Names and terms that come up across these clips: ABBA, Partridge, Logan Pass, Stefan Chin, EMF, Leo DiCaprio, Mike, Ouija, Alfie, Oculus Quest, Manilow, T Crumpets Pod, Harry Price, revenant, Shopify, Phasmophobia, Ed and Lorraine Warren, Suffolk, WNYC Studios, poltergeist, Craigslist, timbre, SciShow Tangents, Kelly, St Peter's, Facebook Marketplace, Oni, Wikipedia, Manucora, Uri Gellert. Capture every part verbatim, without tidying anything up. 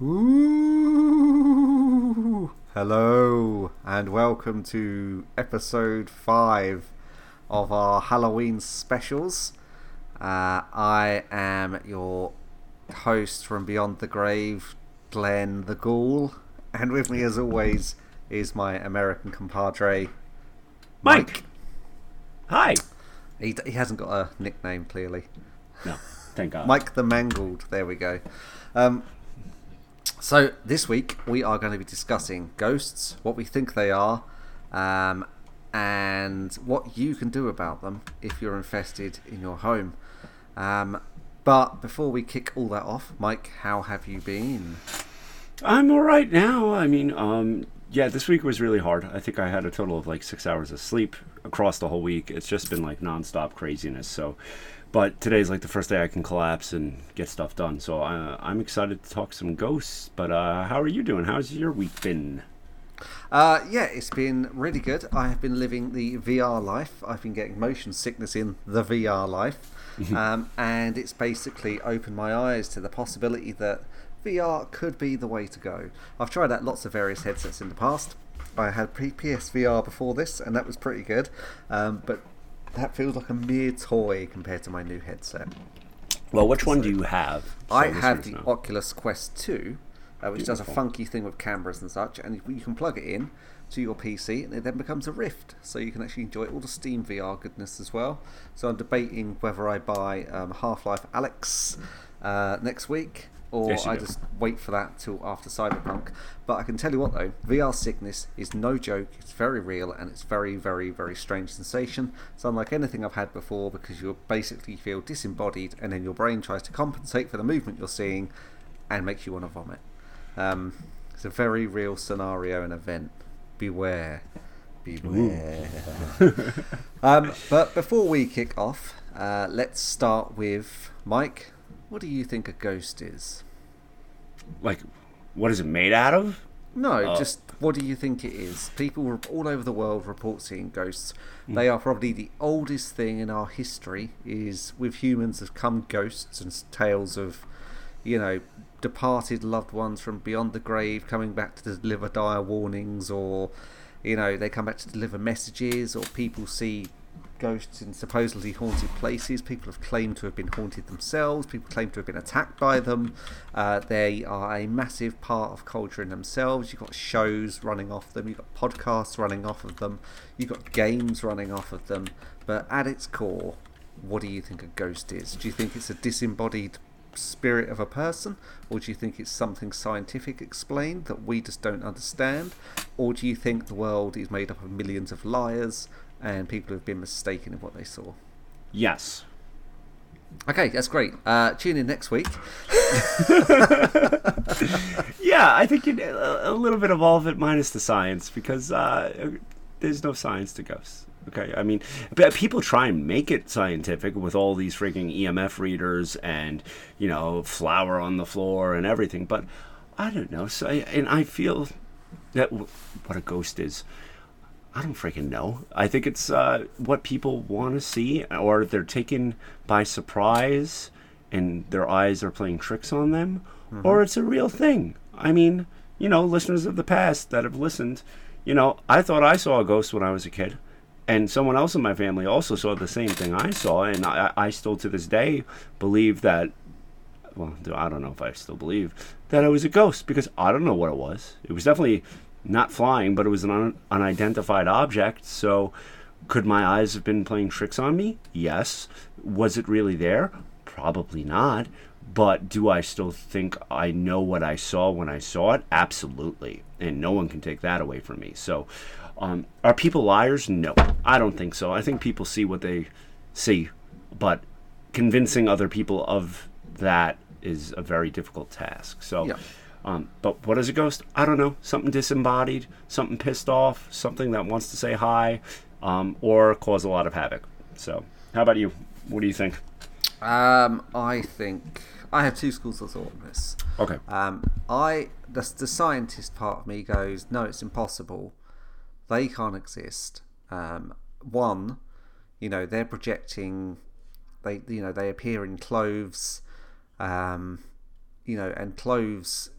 Ooh. Hello and welcome to episode five of our Halloween specials. Uh, I am your host from Beyond the Grave, Glenn the Ghoul, and with me as always is my American compadre, Mike. Mike. Hi. He, he hasn't got a nickname clearly. No, thank God. Mike the Mangled. There we go. Um. So this week we are going to be discussing ghosts, what we think they are, um, and what you can do about them if you're infested in your home. Um, but before we kick all that off, Mike, how have you been? I'm all right now. I mean, um, yeah, this week was really hard. I think I had a total of like six hours of sleep across the whole week. It's just been like nonstop craziness. So, but today's like the first day I can collapse and get stuff done. So uh, I'm excited to talk some ghosts. But uh, how are you doing? How's your week been? Uh, yeah, it's been really good. I have been living the V R life. I've been getting motion sickness in the V R life. um, and it's basically opened my eyes to the possibility that V R could be the way to go. I've tried out lots of various headsets in the past. I had P S V R before this, and that was pretty good. Um, but... that feels like a mere toy compared to my new headset. Well, which one do you have? I have the Oculus Quest two, uh, which does a funky thing with cameras and such, and you can plug it in to your P C, and it then becomes a Rift, so you can actually enjoy all the Steam V R goodness as well. So I'm debating whether I buy um, Half-Life Alyx uh, next week, or yes, I do. Just wait for that till after Cyberpunk. But I can tell you what though, V R sickness is no joke. It's very real, and it's very, very, very strange sensation. It's unlike anything I've had before, because you basically feel disembodied, and then your brain tries to compensate for the movement you're seeing and makes you want to vomit. Um, it's a very real scenario and event. Beware. Beware. um, but before we kick off, uh, let's start with Mike. What do you think a ghost is? Like, what is it made out of? No, uh, just what do you think it is? People all over the world report seeing ghosts. Mm. They are probably the oldest thing in our history. Is with humans have come ghosts and tales of, you know, departed loved ones from beyond the grave coming back to deliver dire warnings, or, you know, they come back to deliver messages, or people see ghosts in supposedly haunted places. People have claimed to have been haunted themselves. People claim to have been attacked by them. Uh, they are a massive part of culture in themselves. You've got shows running off them. You've got podcasts running off of them. You've got games running off of them. But at its core, what do you think a ghost is? Do you think it's a disembodied spirit of a person, or do you think it's something scientific explained that we just don't understand, or do you think the world is made up of millions of liars and people have been mistaken in what they saw? Yes. Okay, that's great. Uh, tune in next week. Yeah, I think it, a, a little bit of all of it minus the science, because uh, there's no science to ghosts. Okay, I mean, but people try and make it scientific with all these freaking E M F readers and, you know, flour on the floor and everything. But I don't know. So, and I feel that w- what a ghost is, I don't freaking know. I think it's uh, what people want to see, or they're taken by surprise and their eyes are playing tricks on them, mm-hmm. or it's a real thing. I mean, you know, listeners of the past that have listened, you know, I thought I saw a ghost when I was a kid, and someone else in my family also saw the same thing I saw, and I, I still to this day believe that, well, I don't know if I still believe, that I was a ghost, because I don't know what it was. It was definitely not flying, but it was an un- unidentified object. So could my eyes have been playing tricks on me? Yes. Was it really there? Probably not. But do I still think I know what I saw when I saw it? Absolutely. And no one can take that away from me. So um, are people liars? No, I don't think so. I think people see what they see, but convincing other people of that is a very difficult task. So yeah. Um, but what is a ghost? I don't know. Something disembodied, something pissed off, something that wants to say hi, um, or cause a lot of havoc. So how about you? What do you think? Um, I think I have two schools of thought on this. Okay. Um, I the, the scientist part of me goes, no, it's impossible. They can't exist. Um, one, you know, they're projecting. They, you know, they appear in clothes. Um, you know, and cloves,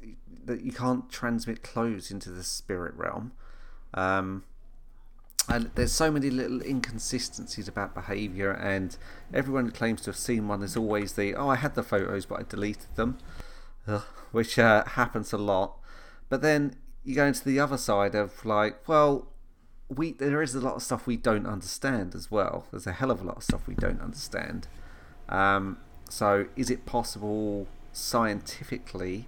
that you can't transmit cloves into the spirit realm. Um, and there's so many little inconsistencies about behaviour, and everyone who claims to have seen one is always the, oh, I had the photos, but I deleted them, Ugh, which uh, happens a lot. But then you go into the other side of like, well, we there is a lot of stuff we don't understand as well. There's a hell of a lot of stuff we don't understand. Um, so is it possible scientifically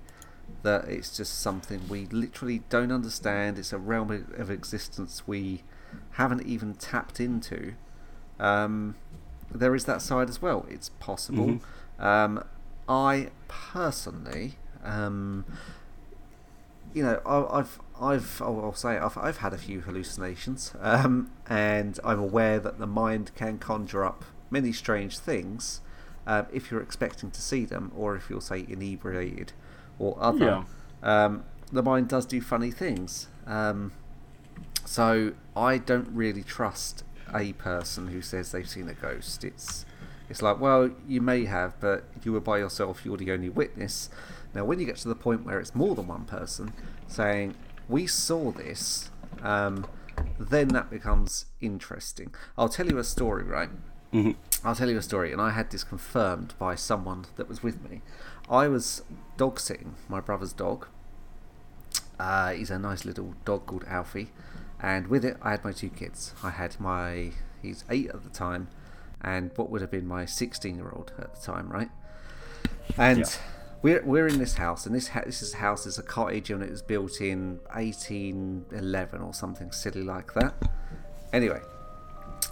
that it's just something we literally don't understand? It's a realm of existence we haven't even tapped into. Um, there is that side as well. It's possible. Mm-hmm. Um, I personally, um, you know, I, I've, I've, I'll, I'll say, it, I've, I've had a few hallucinations, um, and I'm aware that the mind can conjure up many strange things uh, if you're expecting to see them, or if you're, say, inebriated or other. Yeah. Um, the mind does do funny things. Um, so I don't really trust a person who says they've seen a ghost. It's, it's like, well, you may have, but you were by yourself. You're the only witness. Now, when you get to the point where it's more than one person saying, we saw this, um, then that becomes interesting. I'll tell you a story, right? Mm-hmm. I'll tell you a story, and I had this confirmed by someone that was with me. I was dog sitting my brother's dog. Uh, he's a nice little dog called Alfie, and with it, I had my two kids. I had my, he's eight at the time, and what would have been my sixteen-year-old at the time, right? And... Yeah. We're we're in this house, and this ha- this house is a cottage, and it was built in eighteen eleven or something silly like that. Anyway,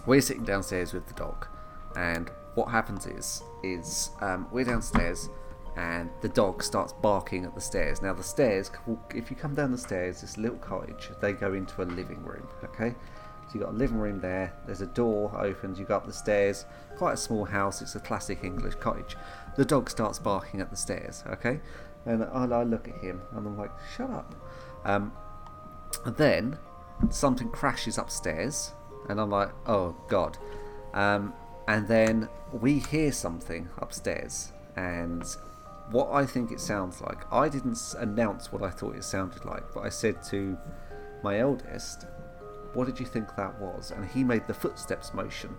we're sitting downstairs with the dog, and what happens is is um, we're downstairs, and the dog starts barking at the stairs. Now the stairs, if you come down the stairs, this little cottage, they go into a living room. Okay, so you got a living room there. There's a door opens. You go up the stairs. Quite a small house. It's a classic English cottage. The dog starts barking at the stairs, okay? And I look at him, and I'm like, shut up. Um, then, something crashes upstairs, and I'm like, oh, God. Um, and then we hear something upstairs, and what I think it sounds like, I didn't announce what I thought it sounded like, but I said to my eldest, what did you think that was? And he made the footsteps motion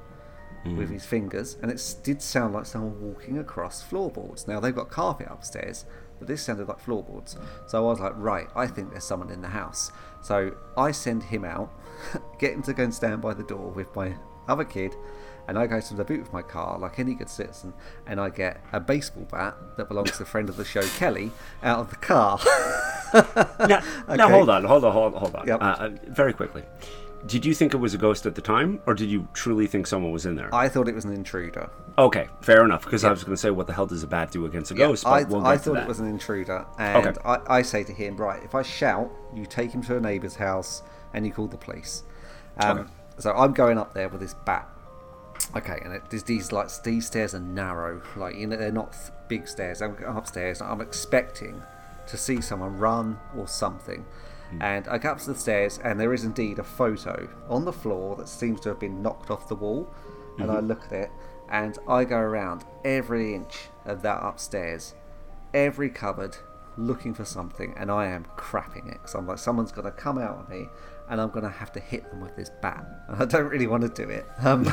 with his fingers, and it did sound like someone walking across floorboards. Now they've got carpet upstairs, but this sounded like floorboards. So I was like, right, I think there's someone in the house. So I send him out, get him to go and stand by the door with my other kid, and I go to the boot of my car like any good citizen, and I get a baseball bat that belongs to a friend of the show, Kelly, out of the car. now, okay. now hold on hold on hold on, hold on. Yep. Uh, very quickly, did you think it was a ghost at the time, or did you truly think someone was in there? I thought it was an intruder. Okay, fair enough, because yep. I was going to say, what the hell does a bat do against a yep. ghost? But I, we'll I thought that. It was an intruder, and okay. I, I say to him, right, if I shout, you take him to a neighbour's house, and you call the police. Um, okay. So I'm going up there with this bat. Okay, and it, these, these like these stairs are narrow, like you know, they're not big stairs. I'm upstairs, and I'm expecting to see someone run or something. And I go up to the stairs, and there is indeed a photo on the floor that seems to have been knocked off the wall. And mm-hmm. I look at it, and I go around every inch of that upstairs, every cupboard, looking for something, and I am crapping it. Because I'm like, someone's going to come out on me, and I'm going to have to hit them with this bat. And I don't really want to do it. Um,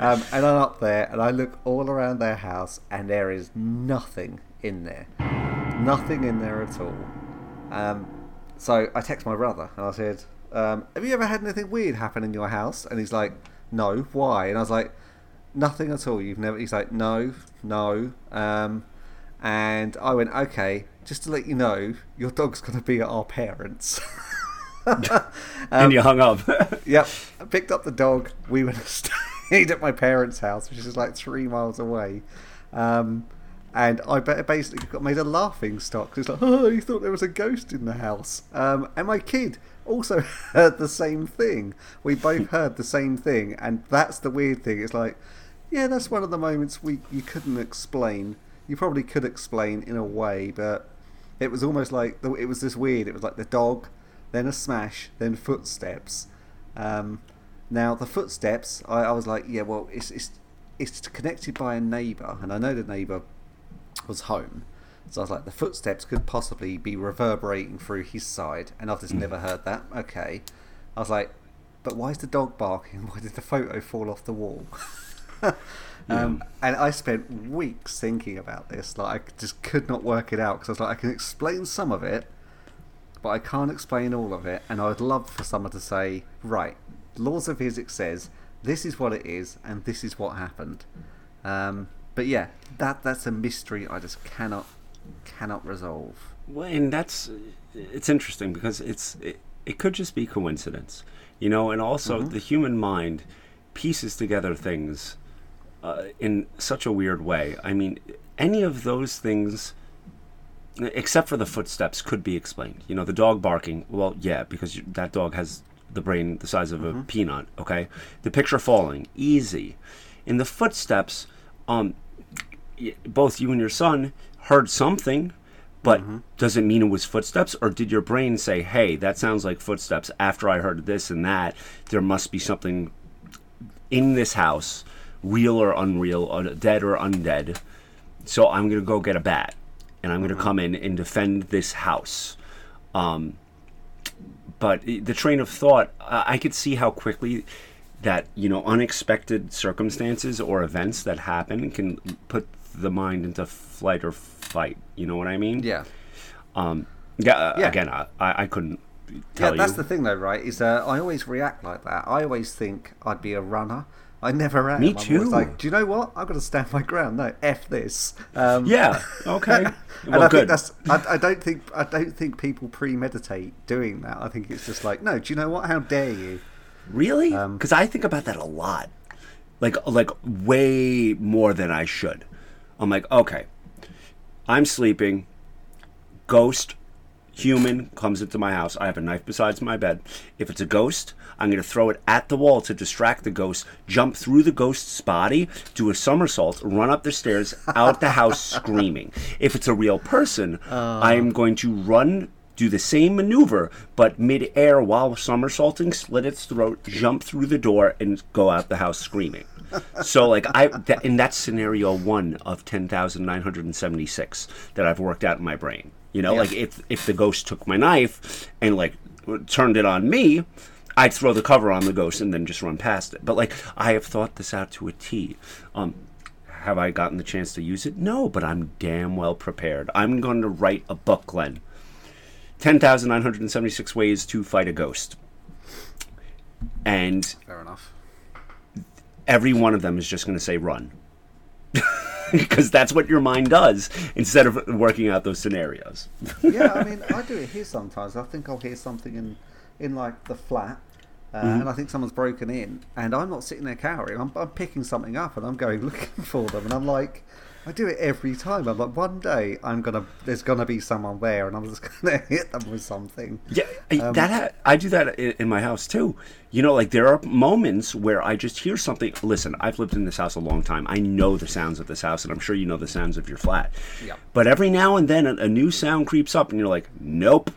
um, and I'm up there, and I look all around their house, and there is nothing in there. Nothing in there at all. Um... So I text my brother, and I said, um, have you ever had anything weird happen in your house? And he's like, no, why? And I was like, nothing at all. You've never. He's like, no, no. Um, and I went, okay, just to let you know, your dog's going to be at our parents'. um, and you hung up. Yep. I picked up the dog. We went and stayed at my parents' house, which is like three miles away. Um And I basically got made a laughing stock. It's like, oh, you thought there was a ghost in the house. Um, and my kid also heard the same thing. We both heard the same thing. And that's the weird thing. It's like, yeah, that's one of the moments we you couldn't explain. You probably could explain in a way, but it was almost like, it was this weird. It was like the dog, then a smash, then footsteps. Um, now, the footsteps, I, I was like, yeah, well, it's, it's, it's connected by a neighbour. And I know the neighbour was home, Sounds like the footsteps could possibly be reverberating through his side, and I've just never heard that. Okay. I was like, but why is the dog barking? Why did the photo fall off the wall? um, yeah. And I spent weeks thinking about this. Like, I just could not work it out, because I was like, I can explain some of it, but I can't explain all of it. And I would love for someone to say, right, laws of physics says this is what it is, and this is what happened. Um, but yeah, that that's a mystery I just cannot cannot resolve. Well, and that's it's interesting, because it's it, it could just be coincidence, you know. And also mm-hmm. the human mind pieces together things uh, in such a weird way. I mean, any of those things, except for the footsteps, could be explained. You know, the dog barking. Well, yeah, because you, that dog has the brain the size of mm-hmm. a peanut. Okay, the picture falling, easy. In the footsteps, um, both you and your son heard something, but mm-hmm. does it mean it was footsteps? Or did your brain say, hey, that sounds like footsteps. After I heard this and that, there must be something in this house, real or unreal, or dead or undead. So I'm going to go get a bat, and I'm mm-hmm. going to come in and defend this house. Um, but the train of thought, I could see how quickly that, you know, unexpected circumstances or events that happen can put the mind into flight or fight. You know what I mean? Yeah. Um, yeah, yeah. Again, I, I couldn't tell you. Yeah, that's you. The thing, though, right? Is uh, I always react like that. I always think I'd be a runner. I never am. Me too. I'm like, do you know what? I've got to stand my ground. No, F this. Um, yeah. Okay. Well, and I good. Think that's. I, I don't think. I don't think people premeditate doing that. I think it's just like, no. Do you know what? How dare you? Really? Because um, I think about that a lot, like like way more than I should. I'm like, okay, I'm sleeping. Ghost human comes into my house. I have a knife besides my bed. If it's a ghost, I'm going to throw it at the wall to distract the ghost, jump through the ghost's body, do a somersault, run up the stairs, out the house screaming. If it's a real person, um. I'm going to run, do the same maneuver, but mid-air while somersaulting, slit its throat, jump through the door, and go out the house screaming. So, like, I that, and that's scenario one of ten thousand nine hundred seventy-six that I've worked out in my brain. You know, yeah. like, if if the ghost took my knife and, like, turned it on me, I'd throw the cover on the ghost and then just run past it. But, like, I have thought this out to a T. Um, have I gotten the chance to use it? No, but I'm damn well prepared. I'm going to write a book, Glenn. ten thousand nine hundred seventy-six ways to fight a ghost. And... Fair enough. Every one of them is just going to say run. Because that's what your mind does instead of working out those scenarios. Yeah, I mean, I do it here sometimes. I think I'll hear something in, in like, the flat, uh, mm-hmm. and I think someone's broken in, and I'm not sitting there cowering. I'm, I'm picking something up, and I'm going looking for them, and I'm like... I do it every time. I'm like, one day I'm gonna. There's gonna be someone there, and I'm just gonna hit them with something. Yeah, um, that ha- I do that in, in my house too. You know, like there are moments where I just hear something. Listen, I've lived in this house a long time. I know the sounds of this house, and I'm sure you know the sounds of your flat. Yeah. But every now and then, a, a new sound creeps up, and you're like, nope.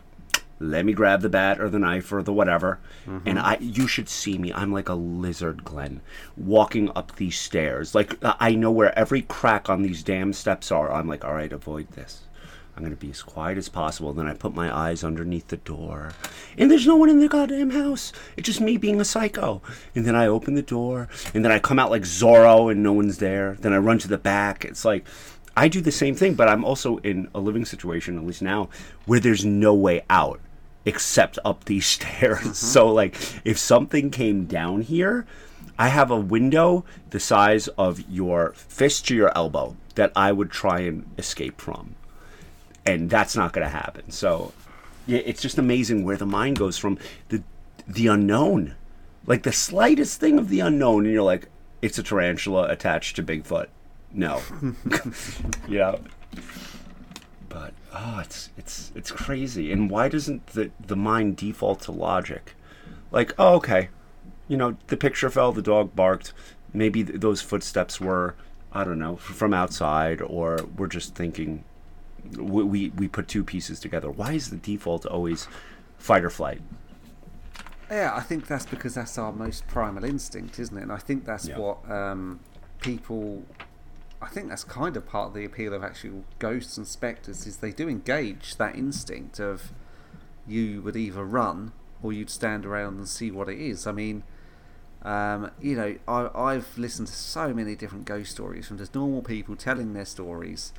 Let me grab the bat or the knife or the whatever. Mm-hmm. And I, you should see me. I'm like a lizard, Glenn, walking up these stairs. Like, I know where every crack on these damn steps are. I'm like, all right, avoid this. I'm going to be as quiet as possible. Then I put my eyes underneath the door. And there's no one in the goddamn house. It's just me being a psycho. And then I open the door. And then I come out like Zorro and no one's there. Then I run to the back. It's like... I do the same thing, but I'm also in a living situation, at least now, where there's no way out. Except up these stairs. Mm-hmm. So, like, if something came down here, I have a window the size of your fist to your elbow that I would try and escape from. And that's not going to happen. So, yeah, it's just amazing where the mind goes from the the unknown. Like, the slightest thing of the unknown, and you're like, it's a tarantula attached to Bigfoot. No. Yeah. But oh, it's it's it's crazy. And why doesn't the, the mind default to logic? Like, oh, okay, you know, the picture fell, the dog barked. Maybe th- those footsteps were, I don't know, from outside, or we're just thinking. We, we we put two pieces together. Why is the default always fight or flight? Yeah, I think that's because that's our most primal instinct, isn't it? And I think that's yep. what um, people I think that's kind of part of the appeal of actual ghosts and spectres, is they do engage that instinct of you would either run or you'd stand around and see what it is. I mean, um, you know, I, I've listened to so many different ghost stories from just normal people telling their stories,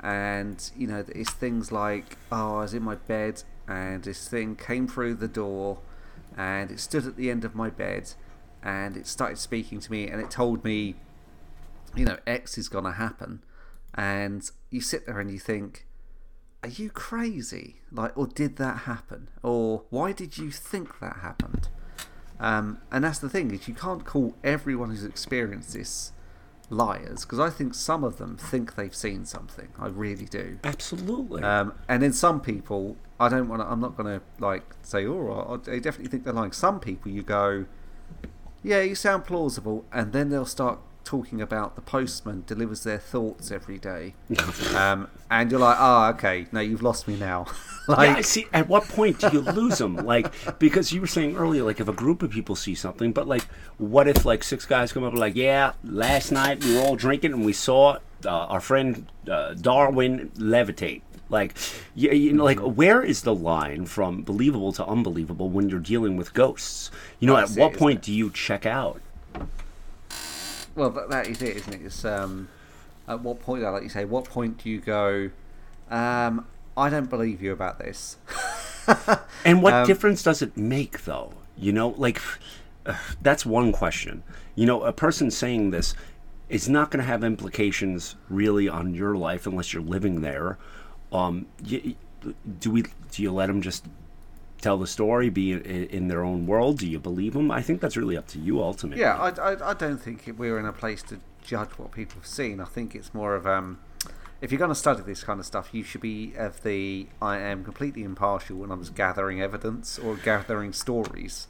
and you know, it's things like, oh, I was in my bed and this thing came through the door and it stood at the end of my bed and it started speaking to me and it told me, you know, X is gonna happen. And you sit there and you think, are you crazy? Like, or did that happen? Or why did you think that happened? Um, and that's the thing, is you can't call everyone who's experienced this liars, because I think some of them think they've seen something. I really do. Absolutely. Um, and then some people, I don't want to, I'm not going to like say, all right, I definitely think they're lying. Some people you go, yeah, you sound plausible, and then they'll start talking about the postman delivers their thoughts every day. Um, and you're like, oh, okay, no, you've lost me now. Like, yeah, I see. At what point do you lose them? Like, because you were saying earlier, like, if a group of people see something, but like, what if like six guys come up and like, yeah, last night we were all drinking and we saw uh, our friend uh, Darwin levitate. Like, you, you know, like, where is the line from believable to unbelievable when you're dealing with ghosts? You know, That's at it, what point it? do you check out? Well, that, that is it, isn't it? It's um, at what point, like you say, what point do you go, um, I don't believe you about this? And what um, difference does it make, though? You know, like, uh, that's one question. You know, a person saying this is not going to have implications, really, on your life unless you're living there. Um, you, do we? Do you let them just tell the story, be in, in their own world? Do you believe them? I think that's really up to you ultimately. Yeah, I, I, I don't think we're in a place to judge what people have seen. I think it's more of, um, if you're going to study this kind of stuff, you should be of the, I am completely impartial when I'm just gathering evidence or gathering stories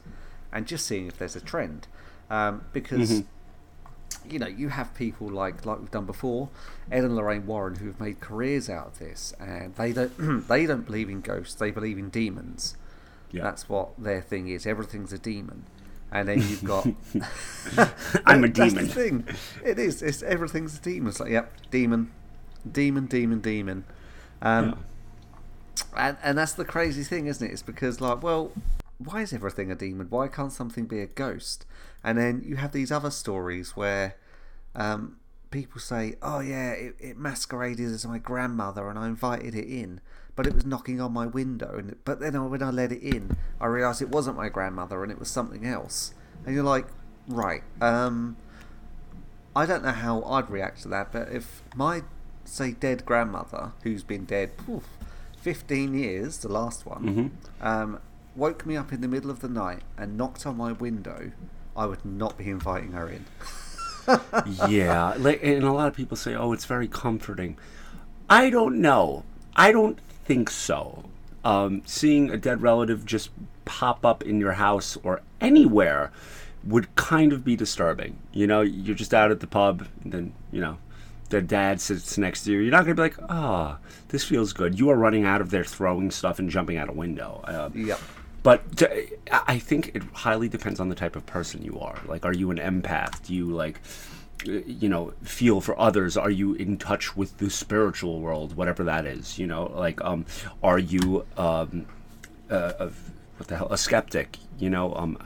and just seeing if there's a trend. Um, because, mm-hmm. you know, you have people like, like we've done before, Ed and Lorraine Warren, who have made careers out of this, and they don't, they don't believe in ghosts, they believe in demons. Yeah. That's what their thing is. Everything's a demon. And then you've got... I'm a demon. That's the thing. It is. It's, everything's a demon. It's like, yep, demon, demon, demon, demon. Um, yeah. and, and that's the crazy thing, isn't it? It's because, like, well, why is everything a demon? Why can't something be a ghost? And then you have these other stories where um, people say, oh, yeah, it, it masqueraded as my grandmother and I invited it in, but it was knocking on my window. And but then when I let it in, I realised it wasn't my grandmother and it was something else. And you're like, right, um, I don't know how I'd react to that, but if my, say, dead grandmother, who's been dead oof, fifteen years, the last one, mm-hmm. um, woke me up in the middle of the night and knocked on my window, I would not be inviting her in. Yeah, like, and a lot of people say, oh, it's very comforting. I don't know. I don't think so. Um, seeing a dead relative just pop up in your house or anywhere would kind of be disturbing. You know, you're just out at the pub, and then, you know, their dad sits next to you. You're not going to be like, ah, oh, this feels good. You are running out of there throwing stuff and jumping out a window. Uh, yep. But to, I think it highly depends on the type of person you are. Like, are you an empath? Do you, like... you know, feel for others? Are you in touch with the spiritual world, whatever that is? You know, like, um, are you um, uh, a, what the hell, a skeptic? You know, um,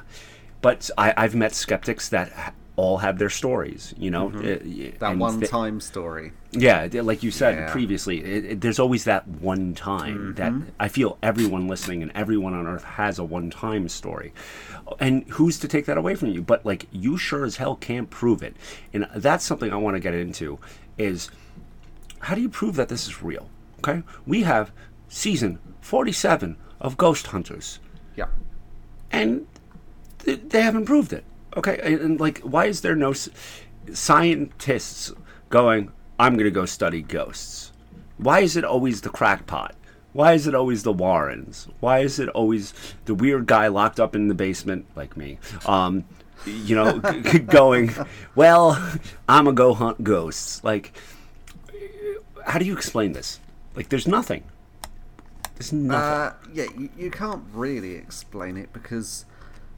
but I, I've met skeptics that all have their stories. You know, mm-hmm. uh, that one th- time story. Yeah, like you said yeah. previously, it, it, there's always that one time mm-hmm. that I feel everyone listening and everyone on earth has a one time story. And who's to take that away from you? But, like, you sure as hell can't prove it. And that's something I want to get into is, how do you prove that this is real? Okay? We have season forty-seven of Ghost Hunters. Yeah. And th- they haven't proved it. Okay? And, and, like, why is there no s- scientists going, I'm going to go study ghosts? Why is it always the crackpot? Why is it always the Warrens? Why is it always the weird guy locked up in the basement, like me, um, you know, g- going, well, I'm going to go hunt ghosts? Like, how do you explain this? Like, there's nothing. There's nothing. Uh, yeah, you, you can't really explain it because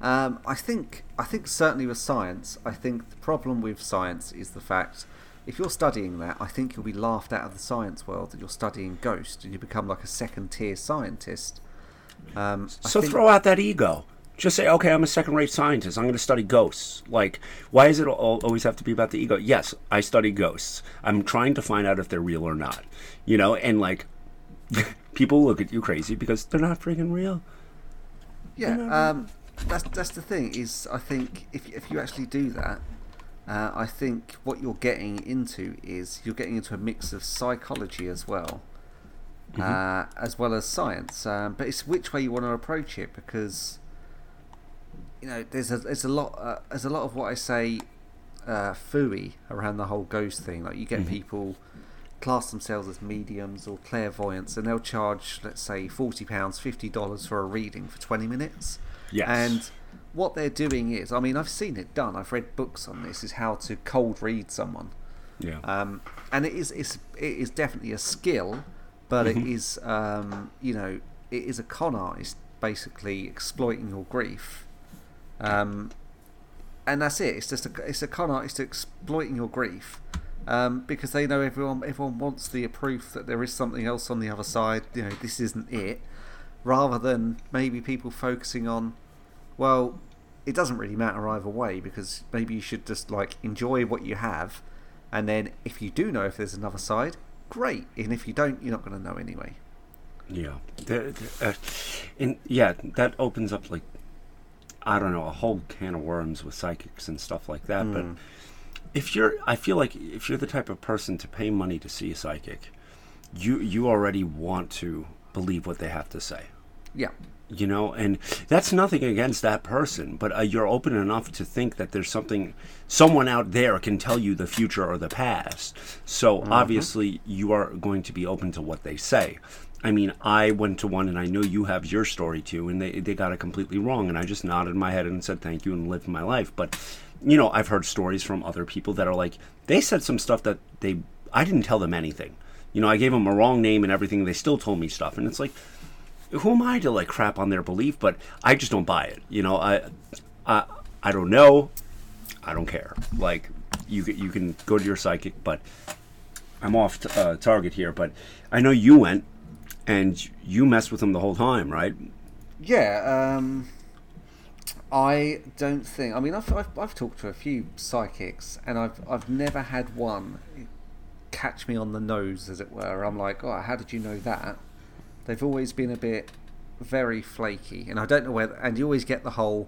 um, I think, I think certainly with science, I think the problem with science is the fact if you're studying that, I think you'll be laughed out of the science world that you're studying ghosts and you become like a second tier scientist. Um, so think... throw out that ego. Just say, okay, I'm a second rate scientist. I'm going to study ghosts. Like, why does it all always have to be about the ego? Yes, I study ghosts. I'm trying to find out if they're real or not. You know, and like, people look at you crazy because they're not freaking real. Yeah, um, that's that's the thing is, I think if if you actually do that, uh, I think what you're getting into is you're getting into a mix of psychology as well, mm-hmm. uh, as well as science. Um, but it's which way you want to approach it, because you know there's a there's a lot uh, there's a lot of what I say uh, phooey around the whole ghost thing. Like you get mm-hmm. people class themselves as mediums or clairvoyants, and they'll charge, let's say, forty pounds, fifty dollars for a reading for twenty minutes. Yes. And what they're doing is, I mean, I've seen it done. I've read books on this, is how to cold read someone. Yeah. Um, and it is it's, it is definitely a skill, but mm-hmm. it is, um, you know, it is a con artist basically exploiting your grief. Um, and that's it. It's just a, it's a con artist exploiting your grief. Um, because they know everyone everyone wants the proof that there is something else on the other side, you know, this isn't it, rather than maybe people focusing on, well, it doesn't really matter either way, because maybe you should just like enjoy what you have, and then if you do know if there's another side, great, and if you don't, you're not going to know anyway. Yeah, the, the, uh, and yeah, that opens up, like, I don't know, a whole can of worms with psychics and stuff like that, mm. but If you're, I feel like if you're the type of person to pay money to see a psychic, you you already want to believe what they have to say. Yeah. You know, and that's nothing against that person, but uh, you're open enough to think that there's something, someone out there can tell you the future or the past. So mm-hmm. obviously you are going to be open to what they say. I mean, I went to one, and I know you have your story too, and they, they got it completely wrong, and I just nodded my head and said thank you and lived my life. But, you know, I've heard stories from other people that are like, they said some stuff that they, I didn't tell them anything. You know, I gave them a wrong name and everything, and they still told me stuff. And it's like, who am I to, like, crap on their belief? But I just don't buy it. You know, I I, I don't know. I don't care. Like, you, you can go to your psychic, but I'm off t- uh, target here. But I know you went. And you messed with them the whole time, right? Yeah. Um, I don't think. I mean, I've, I've I've talked to a few psychics, and I've I've never had one catch me on the nose, as it were. I'm like, oh, how did you know that? They've always been a bit very flaky, and I don't know whether. And you always get the whole,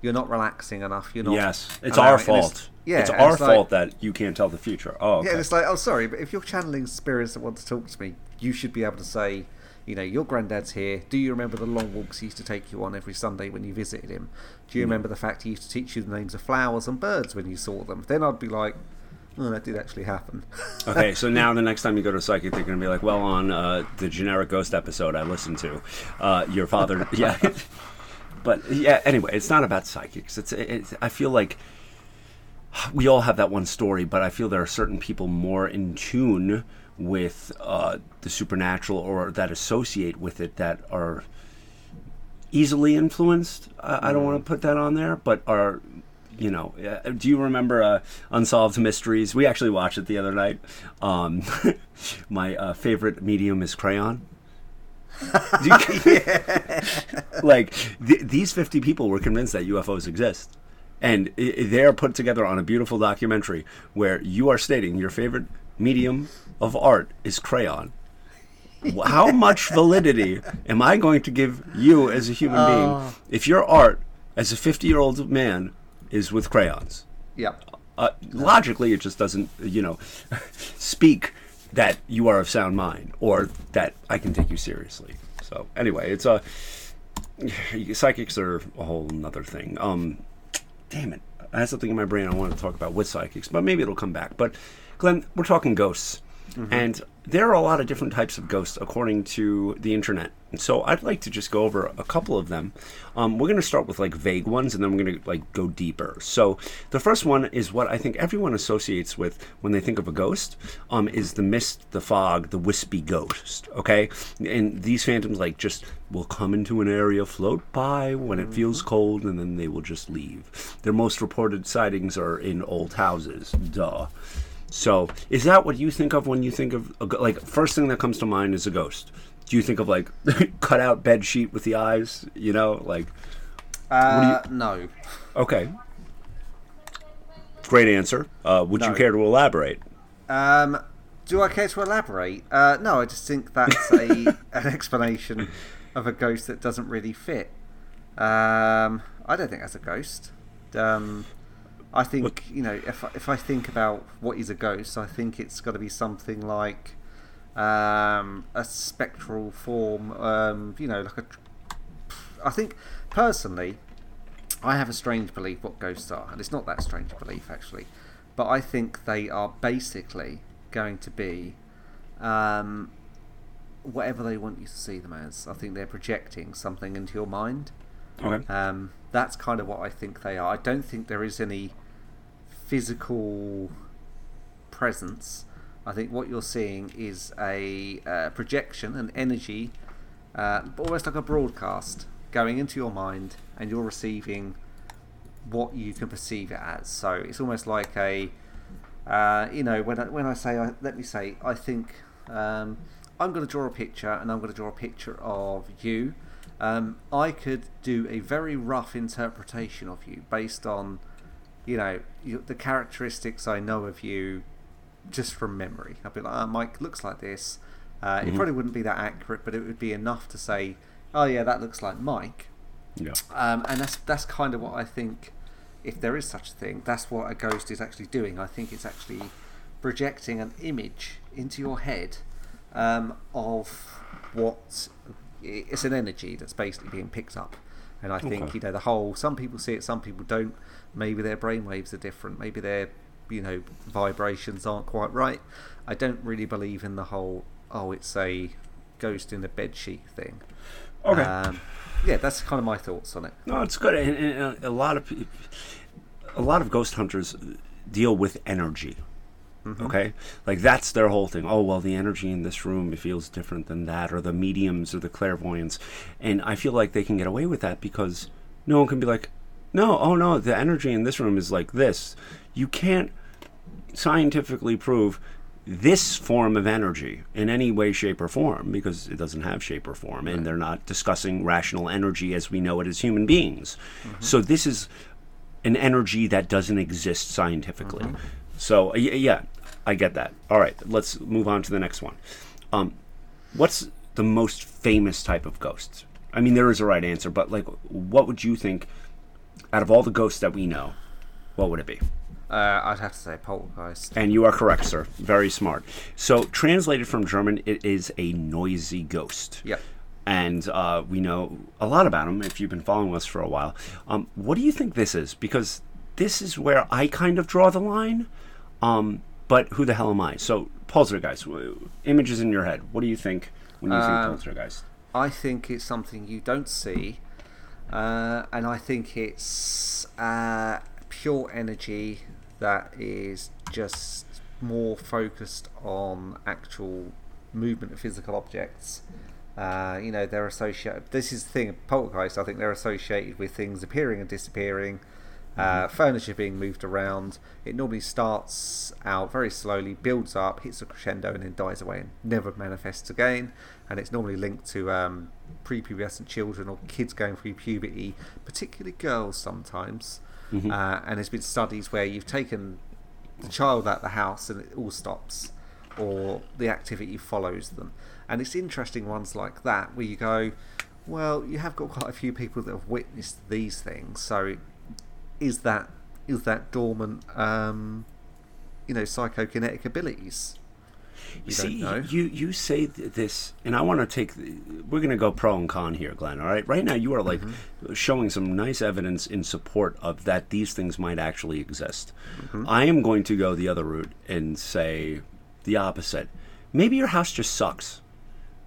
you're not relaxing enough. You're not. Yes, it's our fault. It's, yeah, it's our it's fault like, that you can't tell the future. Oh, okay. Yeah. And it's like, oh, sorry, but if you're channeling spirits that want to talk to me, you should be able to say, you know, your granddad's here. Do you remember the long walks he used to take you on every Sunday when you visited him? Do you mm. remember the fact he used to teach you the names of flowers and birds when you saw them? Then I'd be like, oh, that did actually happen. Okay, so now the next time you go to a psychic, they're going to be like, well, on uh, the generic ghost episode I listened to, uh, your father, yeah. But, yeah, anyway, it's not about psychics. It's, it's. I feel like we all have that one story, but I feel there are certain people more in tune with uh, the supernatural, or that associate with it, that are easily influenced. I, I don't want to put that on there, but are, you know, uh, do you remember uh, Unsolved Mysteries? We actually watched it the other night. Um, my uh, favorite medium is crayon. you, yeah. Like, th- these fifty people were convinced that U F Os exist. And it, they are put together on a beautiful documentary where you are stating your favorite medium of art is crayon. How much validity am I going to give you as a human uh, being if your art as a fifty-year-old man is with crayons? Yeah. Uh, logically, it just doesn't, you know, speak that you are of sound mind or that I can take you seriously. So anyway, it's a psychics are a whole nother thing. Um, damn it. I had something in my brain I wanted to talk about with psychics, but maybe it'll come back. But Glenn, we're talking ghosts. Mm-hmm. And there are a lot of different types of ghosts according to the internet. So I'd like to just go over a couple of them. Um, we're going to start with like vague ones, and then we're going to like go deeper. So the first one is what I think everyone associates with when they think of a ghost, um, is the mist, the fog, the wispy ghost. Okay, and these phantoms like just will come into an area, float by when it feels cold, and then they will just leave. Their most reported sightings are in old houses. Duh. So is that what you think of when you think of, a, like, first thing that comes to mind is a ghost? Do you think of, like, cut out bed sheet with the eyes, you know, like? Uh, you... No. Okay. Great answer. Uh, would no. you care to elaborate? Um, do I care to elaborate? Uh, no, I just think that's a an explanation of a ghost that doesn't really fit. Um, I don't think that's a ghost. Um, I think, Look. you know, if I, if I think about what is a ghost, I think it's got to be something like um, a spectral form, um, you know, like a... I think, personally... I have a strange belief what ghosts are, and it's not that strange a belief actually, but I think they are basically going to be um, whatever they want you to see them as. I think they're projecting something into your mind. Okay. Um, that's kind of what I think they are. I don't think there is any physical presence. I think what you're seeing is a uh, projection, an energy, uh, almost like a broadcast going into your mind, and you're receiving what you can perceive it as. So it's almost like a, uh, you know, when I, when I say, I, let me say, I think um, I'm going to draw a picture, and I'm going to draw a picture of you. Um, I could do a very rough interpretation of you based on, you know, you, the characteristics I know of you just from memory. I'd be like, oh, Mike looks like this. Uh, mm-hmm. It probably wouldn't be that accurate, but it would be enough to say, oh yeah, that looks like Mike. Yeah. Um, and that's that's kind of what I think, if there is such a thing, that's what a ghost is actually doing. I think it's actually projecting an image into your head um, of what, it's an energy that's basically being picked up. And I think, okay. you know, the whole, some people see it, some people don't. Maybe their brainwaves are different. Maybe their, you know, vibrations aren't quite right. I don't really believe in the whole, oh, it's a ghost in a bedsheet thing. Okay. Um, yeah, that's kind of my thoughts on it. No, it's good. And, and a lot of a lot of ghost hunters deal with energy. Mm-hmm. Okay, like that's their whole thing. Oh well, the energy in this room, it feels different than that, or the mediums, or the clairvoyants. And I feel like they can get away with that because no one can be like, no, oh no, the energy in this room is like this. You can't scientifically prove this form of energy in any way, shape, or form, because it doesn't have shape or form, and they're not discussing rational energy as we know it as human beings. Mm-hmm. So this is an energy that doesn't exist scientifically. Mm-hmm. So yeah, I get that. All right, let's move on to the next one. Um, what's the most famous type of ghost? I mean, there is a right answer, but like, what would you think, out of all the ghosts that we know, what would it be? Uh, I'd have to say poltergeist. And you are correct, sir. Very smart. So, translated from German, it is a noisy ghost. Yep. And uh, we know a lot about them if you've been following us for a while. Um, what do you think this is? Because this is where I kind of draw the line, um, but who the hell am I? So, poltergeist, images in your head. What do you think when you um, think poltergeist? I think it's something you don't see, uh, and I think it's uh, pure energy that is just more focused on actual movement of physical objects. Uh, you know, they're associated... This is the thing of poltergeist. I think they're associated with things appearing and disappearing, uh, furniture being moved around. It normally starts out very slowly, builds up, hits a crescendo, and then dies away and never manifests again. And it's normally linked to um, prepubescent children or kids going through puberty, particularly girls sometimes. Mm-hmm. Uh, and there's been studies where you've taken the child out of the house and it all stops, or the activity follows them. And it's interesting ones like that where you go, well, you have got quite a few people that have witnessed these things. So is that is that dormant, um, you know, psychokinetic abilities? You see, you, you say th- this, and I want to take, the, we're going to go pro and con here, Glenn, all right? Right now you are like mm-hmm. showing some nice evidence in support of that these things might actually exist. Mm-hmm. I am going to go the other route and say the opposite. Maybe your house just sucks.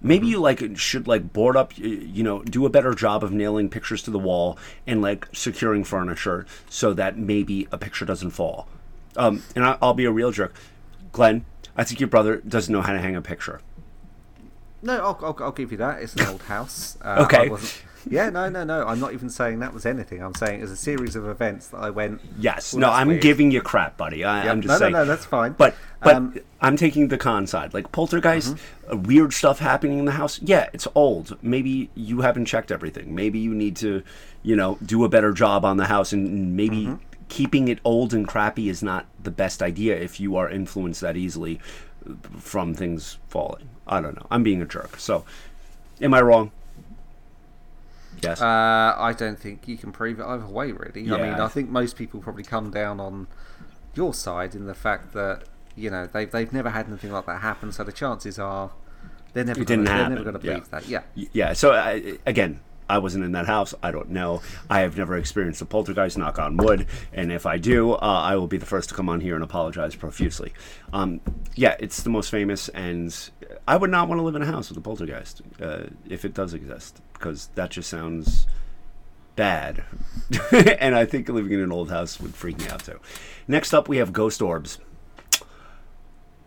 Maybe mm-hmm. you like should like board up, you know, do a better job of nailing pictures to the wall and like securing furniture so that maybe a picture doesn't fall. Um, and I, I'll be a real jerk. Glenn, I think your brother doesn't know how to hang a picture. No, I'll, I'll, I'll give you that. It's an old house. Uh, okay. I wasn't... Yeah, no, no, no. I'm not even saying that was anything. I'm saying it was a series of events that I went. Yes, well, no, I'm weird. Giving you crap, buddy. I, yep. I'm just no, saying. No, no, that's fine. But but um, I'm taking the con side. Like poltergeist, mm-hmm. uh, weird stuff happening in the house. Yeah, it's old. Maybe you haven't checked everything. Maybe you need to, you know, do a better job on the house, and maybe mm-hmm. keeping it old and crappy is not the best idea if you are influenced that easily from things falling. I don't know. I'm being a jerk. So, am I wrong? Yes. Uh, I don't think you can prove it either way, really. Yeah. I mean, I think most people probably come down on your side in the fact that, you know, they've, they've never had anything like that happen, so the chances are they're never going to believe yeah. that. Yeah, yeah. So, I, again, I wasn't in that house. I don't know. I have never experienced a poltergeist, knock on wood, and if I do, uh, I will be the first to come on here and apologize profusely. Um, yeah, it's the most famous, and I would not want to live in a house with a poltergeist uh, if it does exist, because that just sounds bad. And I think living in an old house would freak me out too. Next up, we have ghost orbs.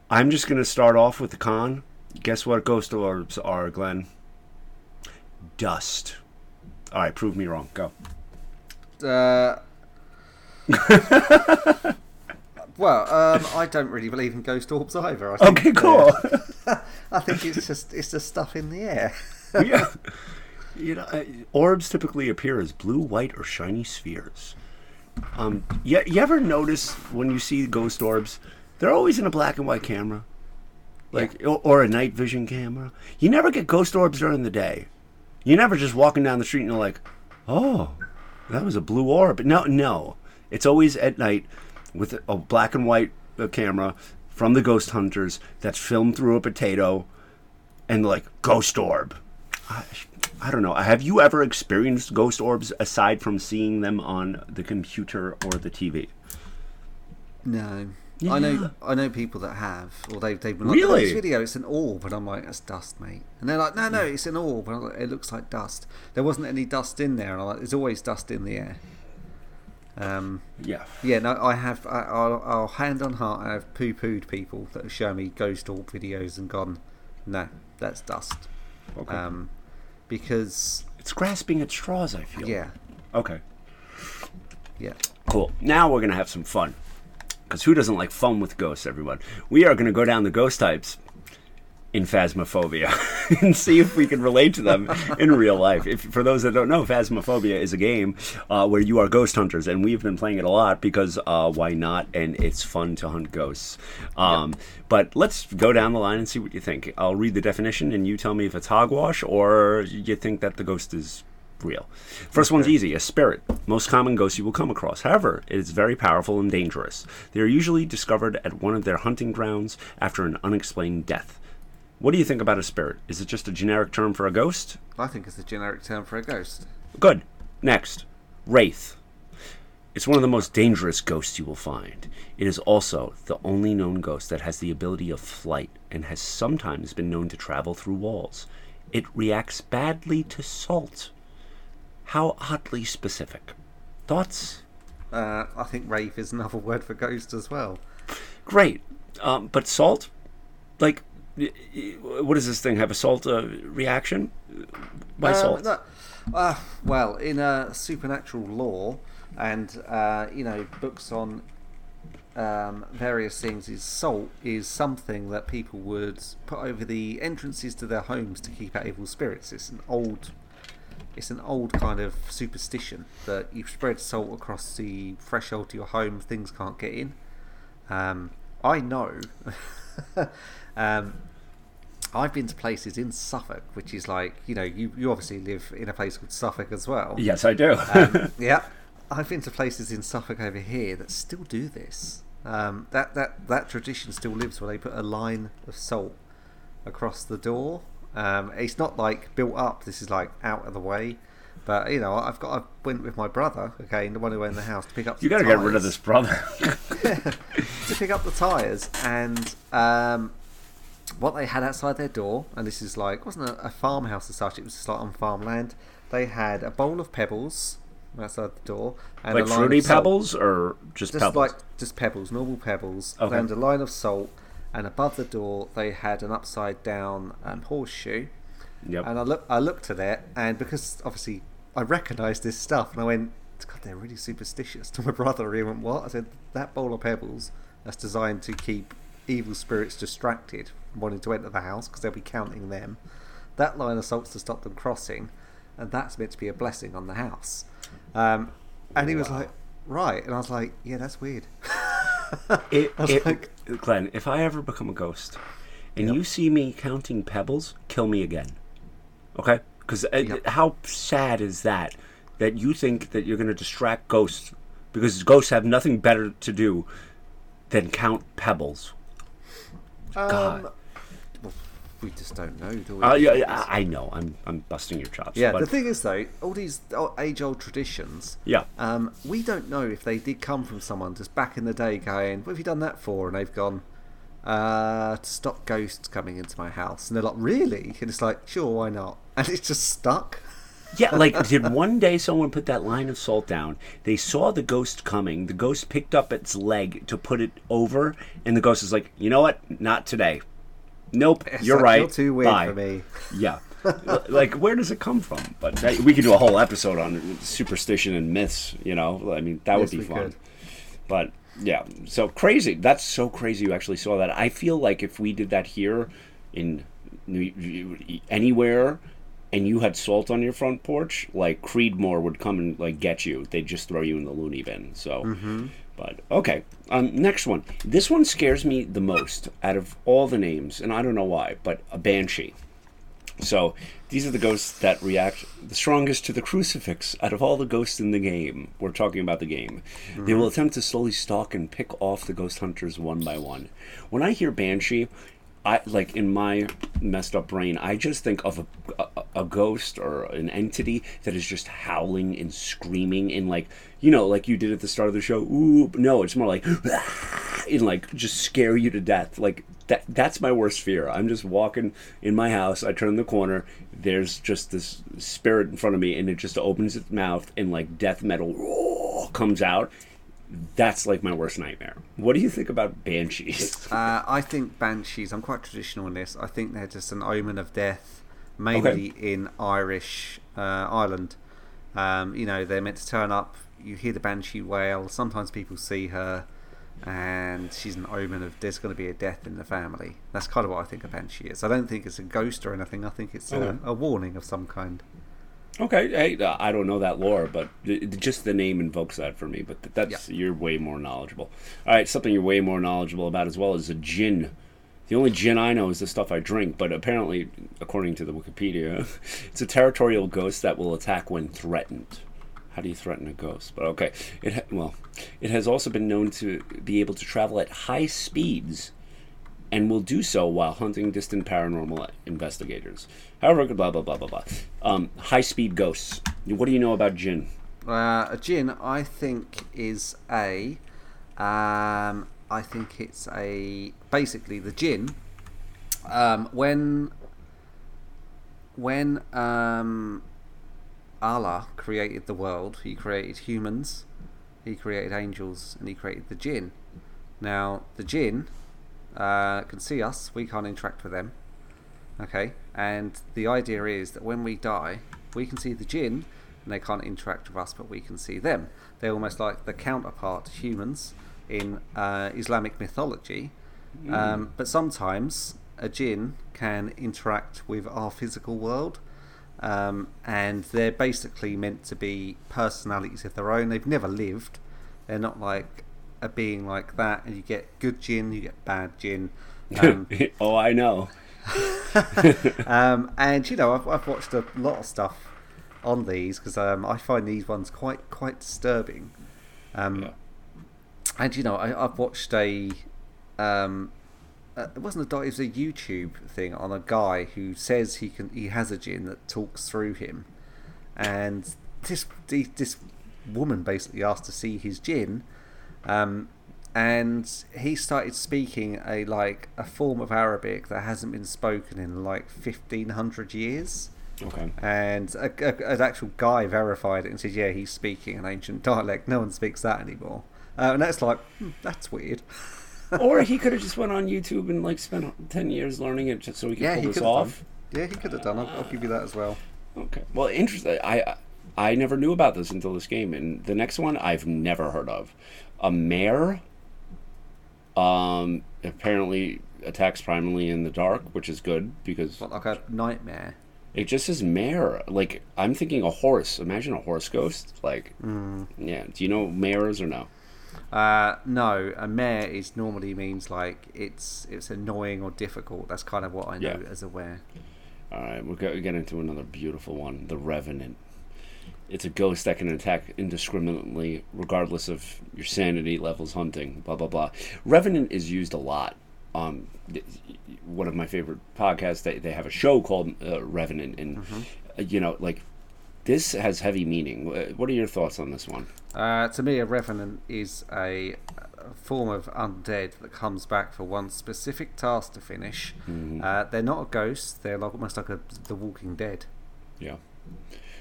I'm just going to start off with the con. Guess what ghost orbs are, Glenn? Dust. All right, prove me wrong. Go. Uh, well, um, I don't really believe in ghost orbs either. I think okay, cool. I think it's just it's just stuff in the air. Yeah. You know, orbs typically appear as blue, white, or shiny spheres. Um, you, you ever notice when you see ghost orbs, they're always in a black and white camera, like yeah. or, or a night vision camera. You never get ghost orbs during the day. You're never just walking down the street and you're like, oh, that was a blue orb. No, no. It's always at night with a black and white camera from the ghost hunters that's filmed through a potato and like, ghost orb. I, I don't know. Have you ever experienced ghost orbs aside from seeing them on the computer or the T V? No. Yeah. I know I know people that have, or they've, they've been like, really? Oh, this video, it's an orb. And I'm like, that's dust, mate. And they're like, no, no, yeah. it's an orb. And I'm like, it looks like dust. There wasn't any dust in there. And I'm like, there's always dust in the air. Um, yeah. Yeah, no, I have, I, I'll, I'll hand on heart, I've poo-pooed people that have shown me ghost orb videos and gone, no, that's dust. Okay. Um, because... It's grasping at straws, I feel. Yeah. Okay. Yeah. Cool. Now we're going to have some fun. Because who doesn't like fun with ghosts, everyone? We are going to go down the ghost types in Phasmophobia and see if we can relate to them in real life. If, for those that don't know, Phasmophobia is a game uh, where you are ghost hunters. And we've been playing it a lot because uh, why not? And it's fun to hunt ghosts. Um, yep. But let's go down the line and see what you think. I'll read the definition and you tell me if it's hogwash or you think that the ghost is... real. First one's easy, a spirit. Most common ghosts you will come across. However, it is very powerful and dangerous. They are usually discovered at one of their hunting grounds after an unexplained death. What do you think about a spirit? Is it just a generic term for a ghost? I think it's a generic term for a ghost. Good. Next, wraith. It's one of the most dangerous ghosts you will find. It is also the only known ghost that has the ability of flight and has sometimes been known to travel through walls. It reacts badly to salt. How oddly specific. Thoughts? Uh, I think wraith is another word for ghost as well. Great. Um, but salt? Like, what does this thing have? A salt uh, reaction? By um, salt? No, uh, well, in uh, supernatural lore and, uh, you know, books on um, various things, is salt is something that people would put over the entrances to their homes to keep out evil spirits. It's an old... It's an old kind of superstition that you spread salt across the threshold to your home, things can't get in. Um, I know. um, I've been to places in Suffolk, which is like, you know, you, you obviously live in a place called Suffolk as well. Yes, I do. um, yeah. I've been to places in Suffolk over here that still do this. Um, that, that, that tradition still lives where they put a line of salt across the door. Um, it's not like built up. This is like out of the way, but you know, I've got. I went with my brother. Okay, the one who owned the house to pick up. You got to get rid of this brother. yeah, to pick up the tires, and um, what they had outside their door, and this is like wasn't a, a farmhouse as such. It was just like on farmland. They had a bowl of pebbles outside the door, and like a line fruity of salt. Pebbles or just, just pebbles? Like just pebbles, normal pebbles, okay. And a line of salt. and above the door they had an upside down um, horseshoe. Yep. And I look, I looked at it, and because obviously I recognised this stuff, and I went, God, they're really superstitious. To my brother, he went, what? I said, that bowl of pebbles, that's designed to keep evil spirits distracted from wanting to enter the house, because they'll be counting them. That line of salt's to stop them crossing, and that's meant to be a blessing on the house. Um, and he wow. was like, right. And I was like, yeah, that's weird. it, I was it, like, Glenn, if I ever become a ghost, and yep. you see me counting pebbles, kill me again. Okay? Because uh, yep. how sad is that? That you think that you're going to distract ghosts, because ghosts have nothing better to do than count pebbles. Um, God. We just don't know, do we? Uh, yeah, I know. I'm I'm busting your chops. Yeah, but the thing is, though, all these age-old traditions, yeah. Um, we don't know if they did come from someone just back in the day going, what have you done that for? And they've gone, uh, to stop ghosts coming into my house. And they're like, really? And it's like, sure, why not? And it's just stuck. Yeah, like, did one day someone put that line of salt down, they saw the ghost coming, the ghost picked up its leg to put it over, and the ghost is like, you know what, not today. Nope, it's you're like, right, you're too weird bye. For me. Yeah. Like, where does it come from? But that, we could do a whole episode on superstition and myths, you know? I mean, that yes, would be fun. Could. But, yeah, so crazy. That's so crazy you actually saw that. I feel like if we did that here in New, anywhere... and you had salt on your front porch, like Creedmoor would come and like get you. They'd just throw you in the loony bin. So, mm-hmm. but okay. Um, next one. This one scares me the most out of all the names, and I don't know why, but a banshee. So these are the ghosts that react the strongest to the crucifix out of all the ghosts in the game. We're talking about the game. Mm-hmm. They will attempt to slowly stalk and pick off the ghost hunters one by one. When I hear banshee, I like in my messed up brain, I just think of a, a, a ghost or an entity that is just howling and screaming and like, you know, like you did at the start of the show. Ooh, no, it's more like, and like just scare you to death. Like that that's my worst fear. I'm just walking in my house. I turn the corner. There's just this spirit in front of me and it just opens its mouth and like death metal roar comes out. That's like my worst nightmare. What do you think about banshees? uh, I think banshees, I'm quite traditional in this, I think they're just an omen of death, mainly okay. in Irish uh, Ireland. Um, you know, they're meant to turn up, you hear the banshee wail, sometimes people see her, and she's an omen of there's going to be a death in the family. That's kind of what I think a banshee is. I don't think it's a ghost or anything, I think it's okay. a, a warning of some kind. Okay, I, I don't know that lore, but just the name invokes that for me. But that's yeah. you're way more knowledgeable. All right, something you're way more knowledgeable about as well is a gin. The only gin I know is the stuff I drink, but apparently, according to the Wikipedia, it's a territorial ghost that will attack when threatened. How do you threaten a ghost? But okay, it ha- well, it has also been known to be able to travel at high speeds, and will do so while hunting distant paranormal investigators. However, blah, blah, blah, blah, blah. Um, high-speed ghosts. What do you know about gin? Uh, a gin, I think, is a... Um, I think it's a... Basically, the gin, um, when... When um, Allah created the world, he created humans, he created angels, and he created the jinn. Now, the jinn... Uh, can see us, we can't interact with them. Okay, and the idea is that when we die, we can see the jinn, and they can't interact with us, but we can see them. They're almost like the counterpart to humans in uh, Islamic mythology. Mm. Um, but sometimes a jinn can interact with our physical world, um, and they're basically meant to be personalities of their own. They've never lived. They're not like a being like that, and you get good gin, you get bad gin. Um, oh, I know. um, and you know, I've, I've watched a lot of stuff on these because um, I find these ones quite quite disturbing. Um, yeah. And you know, I, I've watched a um, uh, it wasn't a it was a YouTube thing on a guy who says he can he has a gin that talks through him, and this this woman basically asked to see his gin. Um, and he started speaking a like a form of Arabic that hasn't been spoken in like fifteen hundred years. Okay. And a, a, an actual guy verified it and said, yeah, he's speaking an ancient dialect. No one speaks that anymore. Uh, and that's like, hmm, that's weird. Or he could have just went on YouTube and like spent ten years learning it just so he could yeah, pull he this off. Done. Yeah, he could have done it. I'll give you that as well. Okay. Well, interesting. I I never knew about this until this game, and the next one I've never heard of. A mare, um, apparently attacks primarily in the dark, which is good because what, like a nightmare. It just says mare. Like, I'm thinking a horse. Imagine a horse ghost. Like, mm. yeah. Do you know mares or no? Uh, no, a mare is normally means like it's it's annoying or difficult. That's kind of what I know yeah. as a were. All right, we'll get into another beautiful one, the Revenant. It's a ghost that can attack indiscriminately, regardless of your sanity levels, hunting, blah, blah, blah. Revenant is used a lot. Um, one of my favorite podcasts, they, they have a show called uh, Revenant, and, mm-hmm. uh, you know, like, this has heavy meaning. What are your thoughts on this one? Uh, to me, a Revenant is a, a form of undead that comes back for one specific task to finish. Mm-hmm. Uh, they're not a ghost. They're like, almost like a, The Walking Dead. Yeah.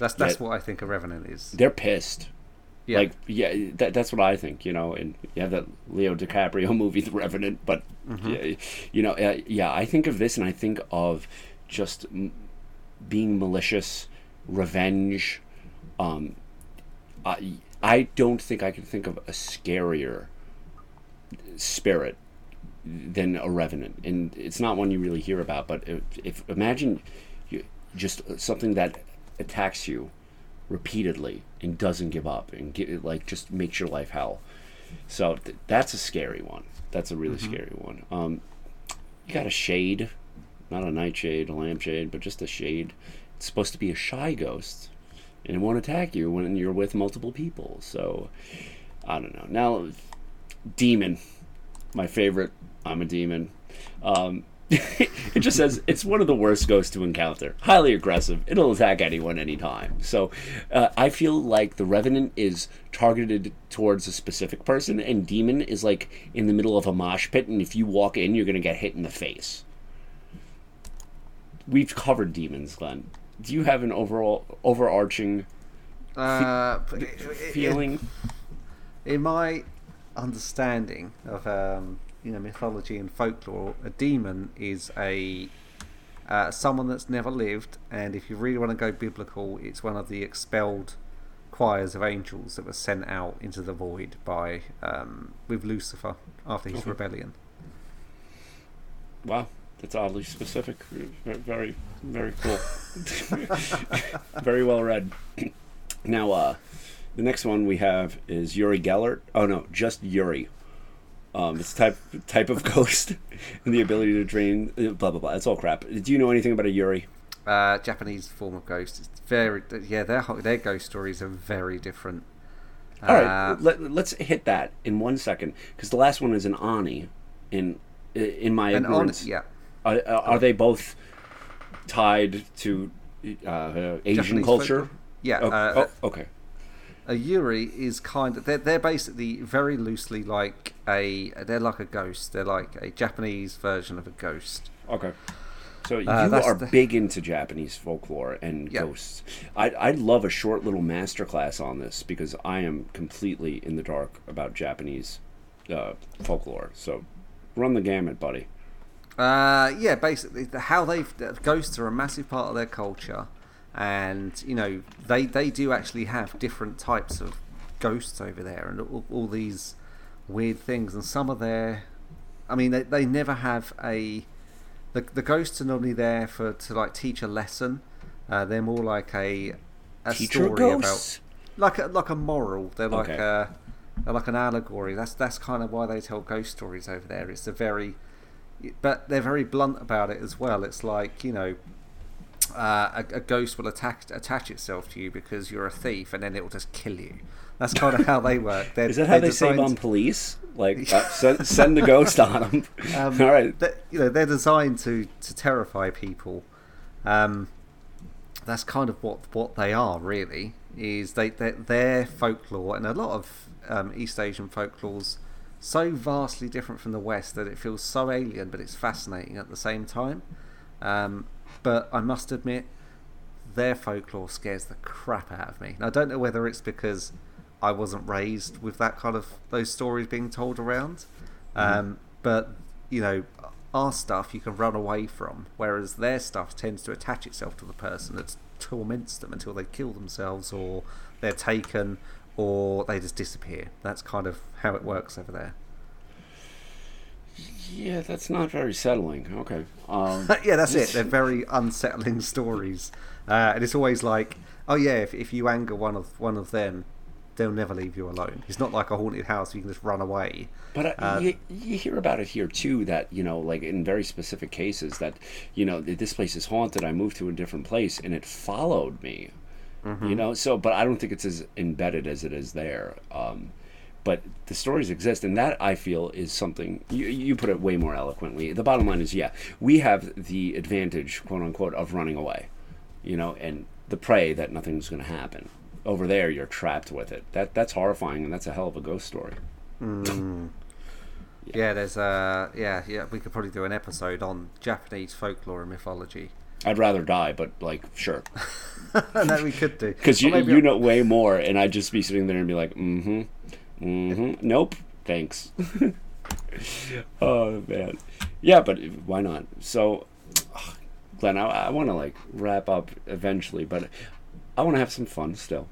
That's that's yeah. what I think a Revenant is. They're pissed. Yeah. Like, yeah, that, that's what I think, you know. And you have that Leo DiCaprio movie, The Revenant. But, mm-hmm. yeah, you know, uh, yeah, I think of this and I think of just m- being malicious, revenge. um I, I don't think I can think of a scarier spirit than a Revenant, and it's not one you really hear about, but if, if imagine you, just something that attacks you repeatedly and doesn't give up and get, like, just makes your life hell. So th- that's a scary one. That's a really mm-hmm. scary one. Um you got a shade, not a nightshade, a lampshade, but just a shade. It's supposed to be a shy ghost, and it won't attack you when you're with multiple people. So, I don't know. Now, demon, my favorite. I'm a demon. Um, it just says it's one of the worst ghosts to encounter. Highly aggressive. It'll attack anyone, anytime. So, uh, I feel like the Revenant is targeted towards a specific person, and demon is like in the middle of a mosh pit, and if you walk in, you're gonna get hit in the face. We've covered demons, Glenn. Do you have an overall overarching fe- uh, feeling? In, in my understanding of um, you know, mythology and folklore, a demon is a uh, someone that's never lived, and if you really want to go biblical, it's one of the expelled choirs of angels that were sent out into the void by um, with Lucifer after his okay. rebellion. Wow. It's oddly specific. Very, very cool. Very well read. Now, uh, the next one we have is Uri Gellert. Oh, no, just Uri. Um, it's type type of ghost and the ability to drain, blah, blah, blah. It's all crap. Do you know anything about a Uri? Uh, Japanese form of ghost. It's very, yeah, their, their ghost stories are very different. Uh, all right, let, let's hit that in one second, because the last one is an Oni in, in my an ignorance. An Oni, yeah. Are, are they both tied to uh, Asian Japanese culture? Folk- yeah. Oh, uh, oh, okay. A Uri is kind of... They're, they're basically very loosely like a... They're like a ghost. They're like a Japanese version of a ghost. Okay. So you uh, are the... big into Japanese folklore and yeah. ghosts. I'd, I'd love a short little masterclass on this, because I am completely in the dark about Japanese uh, folklore. So run the gamut, buddy. Uh, yeah, basically, how they've ghosts are a massive part of their culture, and you know they they do actually have different types of ghosts over there, and all, all these weird things. And some of their, I mean, they, they never have a the the ghosts are normally there for to like teach a lesson. Uh, they're more like a a Teacher story ghosts? about like a, like a moral. They're like okay. a they're like an allegory. That's that's kind of why they tell ghost stories over there. It's a very But they're very blunt about it as well. It's like, you know, uh, a, a ghost will attack attach itself to you because you're a thief, and then it will just kill you. That's kind of how they work. They're, Is that how they designed... say on police? Like, uh, send, send the ghost on them. Um, All right. You know, they're designed to, to terrify people. Um, that's kind of what, what they are, really, is they their folklore, and a lot of um, East Asian folklore's so vastly different from the West that it feels so alien, but it's fascinating at the same time. Um, but I must admit, their folklore scares the crap out of me. And I don't know whether it's because I wasn't raised with that kind of those stories being told around, um, mm-hmm. But, you know, our stuff you can run away from, whereas their stuff tends to attach itself to the person that torments them until they kill themselves or they're taken or they just disappear. That's kind of how it works over there. Yeah, that's not very settling. Okay. Um, yeah, that's it. They're very unsettling stories. Uh, and it's always like, oh yeah, if if you anger one of one of them, they'll never leave you alone. It's not like a haunted house you can just run away. But uh, you, you hear about it here too, that, you know, like in very specific cases that, you know, this place is haunted, I moved to a different place and it followed me. Mm-hmm. You know, so, but I don't think it's as embedded as it is there. Um, but the stories exist, and that, I feel, is something, you, you put it way more eloquently. The bottom line is, yeah, we have the advantage, quote unquote, of running away, you know, and the prey that nothing's going to happen. Over there, you're trapped with it. That That's horrifying, and that's a hell of a ghost story. Mm. yeah. yeah, there's a, yeah, yeah, we could probably do an episode on Japanese folklore and mythology. I'd rather die, but, like, sure. That we could do. Because you, you know way more, and I'd just be sitting there and be like, mm-hmm. Mm-hmm. Nope. Thanks. Oh, man. Yeah, but why not? So, Glenn, I, I want to, like, wrap up eventually, but I want to have some fun still.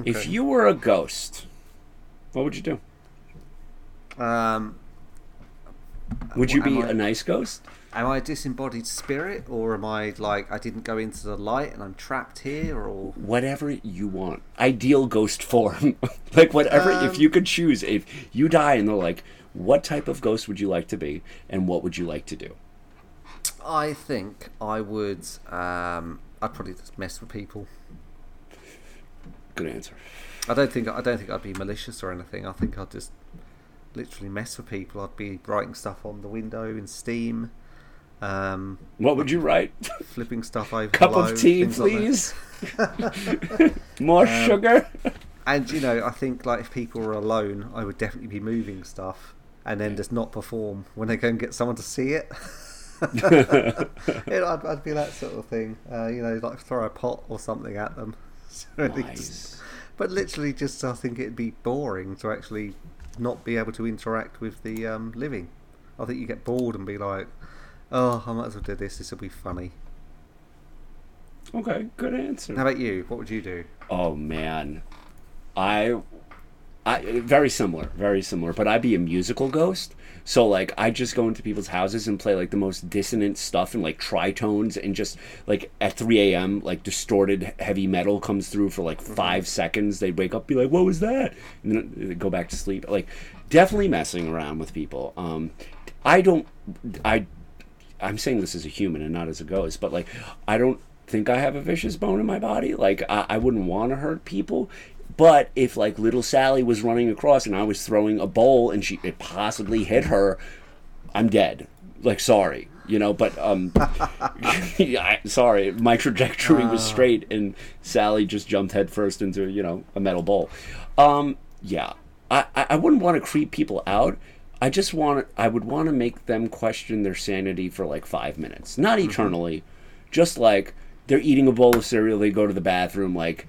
Okay. If you were a ghost, what would you do? Um, would you be I, a nice ghost? Am I a disembodied spirit, or am I, like, I didn't go into the light and I'm trapped here, or whatever you want? Ideal ghost form. Like, whatever. Um, if you could choose, if you die and they're like, what type of ghost would you like to be, and what would you like to do? I think I would, um, I'd probably just mess with people. Good answer. I don't think I don't think I'd be malicious or anything. I think I'd just literally mess with people. I'd be writing stuff on the window in Steam. Um, what would you write? Flipping stuff over. Cup below, of tea, please. More um, sugar. And, you know, I think, like, if people were alone, I would definitely be moving stuff and then just not perform when they go and get someone to see it. it I'd, I'd be that sort of thing. Uh, you know, like throw a pot or something at them. So nice. Just, but literally, just I think it'd be boring to actually not be able to interact with the um, living. I think you get bored and be like, oh, I might as well do this. This will be funny. Okay, good answer. How about you? What would you do? Oh, man. I... I very similar, very similar. But I'd be a musical ghost. So, like, I just go into people's houses and play, like, the most dissonant stuff and, like, tritones and just, like, at three a.m., like, distorted heavy metal comes through for, like, five seconds. They'd wake up, be like, what was that? And then they'd go back to sleep. Like, definitely messing around with people. Um, I don't... I... I'm saying this as a human and not as a ghost, but, like, I don't think I have a vicious bone in my body. Like, I, I wouldn't want to hurt people, but if, like, little Sally was running across and I was throwing a bowl and she it possibly hit her, I'm dead. Like, sorry, you know, but um, I, sorry, my trajectory was straight and Sally just jumped headfirst into, you know, a metal bowl. Um, yeah, I, I wouldn't want to creep people out. I just want, I would want to make them question their sanity for, like, five minutes. Not eternally. Just, like, they're eating a bowl of cereal, they go to the bathroom, like,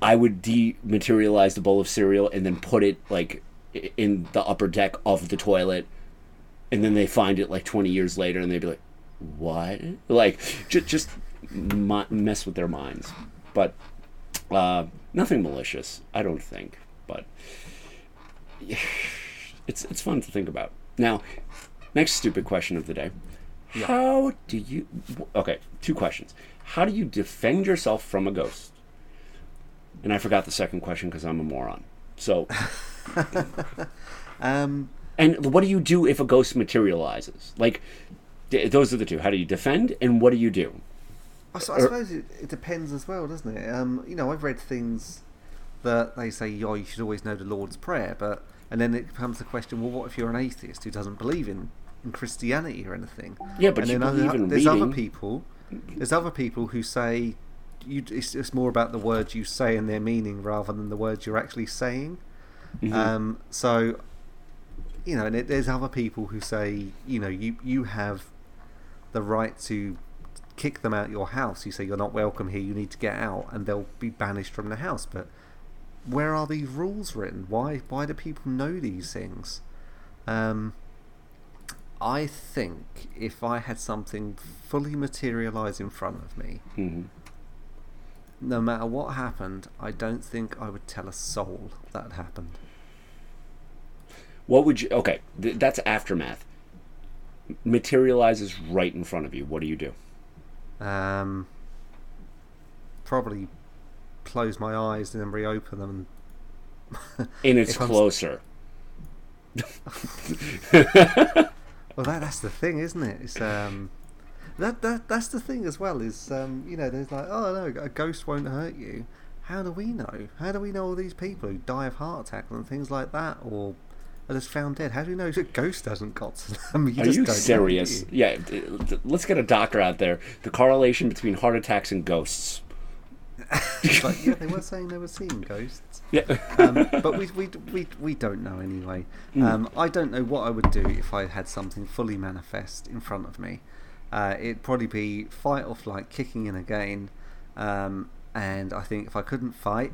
I would dematerialize the bowl of cereal and then put it, like, in the upper deck of the toilet, and then they find it, like, twenty years later, and they'd be like, what? Like, just, just mess with their minds. But, uh, nothing malicious, I don't think, but... It's it's fun to think about. Now, next stupid question of the day. Yeah. How do you... Okay, two questions. How do you defend yourself from a ghost? And I forgot the second question because I'm a moron. So... um, and what do you do if a ghost materializes? Like, d- those are the two. How do you defend, and what do you do? I, so, I or, suppose it, it depends as well, doesn't it? Um, you know, I've read things that they say, yo, you should always know the Lord's Prayer, but... And then it becomes the question, well, what if you're an atheist who doesn't believe in, in Christianity or anything? Yeah, but and you believe other, in there's reading. Other people, there's other people who say you, it's, it's more about the words you say and their meaning rather than the words you're actually saying. Mm-hmm. Um, so, you know, and it, there's other people who say, you know, you, you have the right to kick them out of your house. You say you're not welcome here, you need to get out, and they'll be banished from the house. But... where are these rules written? Why why do people know these things? Um, I think if I had something fully materialise in front of me, mm-hmm. no matter what happened, I don't think I would tell a soul that happened. What would you... Okay, th- that's aftermath. Materializes right in front of you. What do you do? Um, probably close my eyes and then reopen them. And it's closer. Well, that, that's the thing, isn't it? It's, um, that that that's the thing as well. Is um, you know, there's like, oh no, a ghost won't hurt you. How do we know? How do we know all these people who die of heart attacks and things like that, or are just found dead? How do you know a ghost hasn't got to them? You are just you don't serious? Know, do you? Yeah, d- d- let's get a doctor out there. The correlation between heart attacks and ghosts. But yeah, they were saying they were seeing ghosts. Yeah, um, but we we we we don't know anyway. Mm. Um, I don't know what I would do if I had something fully manifest in front of me. Uh, it'd probably be fight or flight, kicking in again. Um, and I think if I couldn't fight,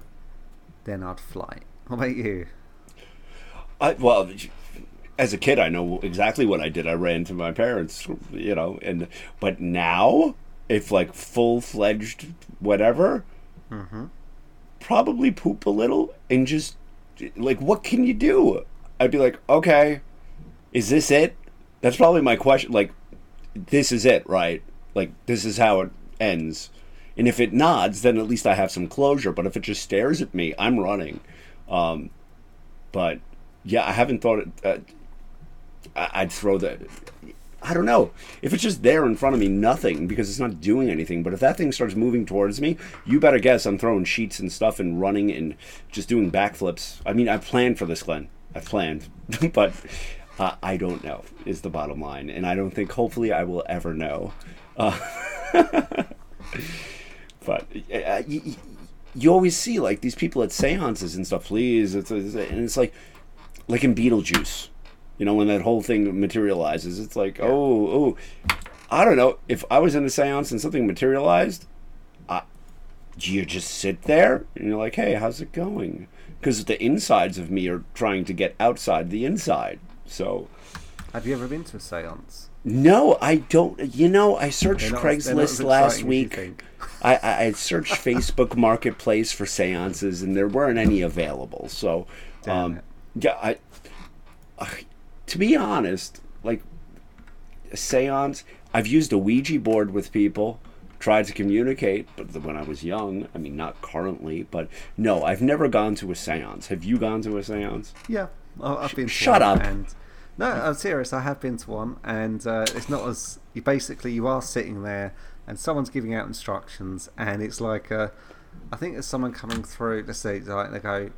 then I'd fly. What about you? I well, as a kid, I know exactly what I did. I ran to my parents, you know. And but now, if like full fledged whatever. Mm-hmm. Probably poop a little and just like, what can you do? I'd be like, okay, is this it? That's probably my question. Like, this is it, right? Like, this is how it ends. And if it nods, then at least I have some closure. But if it just stares at me, I'm running. Um, but yeah, I haven't thought it. Uh, I'd throw that. I don't know. If it's just there in front of me, nothing, because it's not doing anything. But if that thing starts moving towards me, you better guess I'm throwing sheets and stuff and running and just doing backflips. I mean, I've planned for this, Glenn. I've planned. But uh, I don't know is the bottom line. And I don't think, hopefully, I will ever know. Uh, but uh, you, you always see, like, these people at seances and stuff, please. It's, it's, and it's like, like in Beetlejuice. You know, when that whole thing materializes, it's like, yeah. oh, oh, I don't know. If I was in a seance and something materialized, I, you just sit there and you're like, hey, how's it going? Because the insides of me are trying to get outside the inside. So, have you ever been to a seance? No, I don't. You know, I searched not, Craigslist last week. I, I, I searched Facebook Marketplace for seances and there weren't any available. So, um, yeah, I... I to be honest, like, a seance, I've used a Ouija board with people, tried to communicate, but when I was young, I mean, not currently, but no, I've never gone to a seance. Have you gone to a seance? Yeah, I've been to Shut one. Shut up. And, no, I'm serious, I have been to one, and uh, it's not as, you basically, you are sitting there, and someone's giving out instructions, and it's like, a, I think there's someone coming through, let's say, like, they go,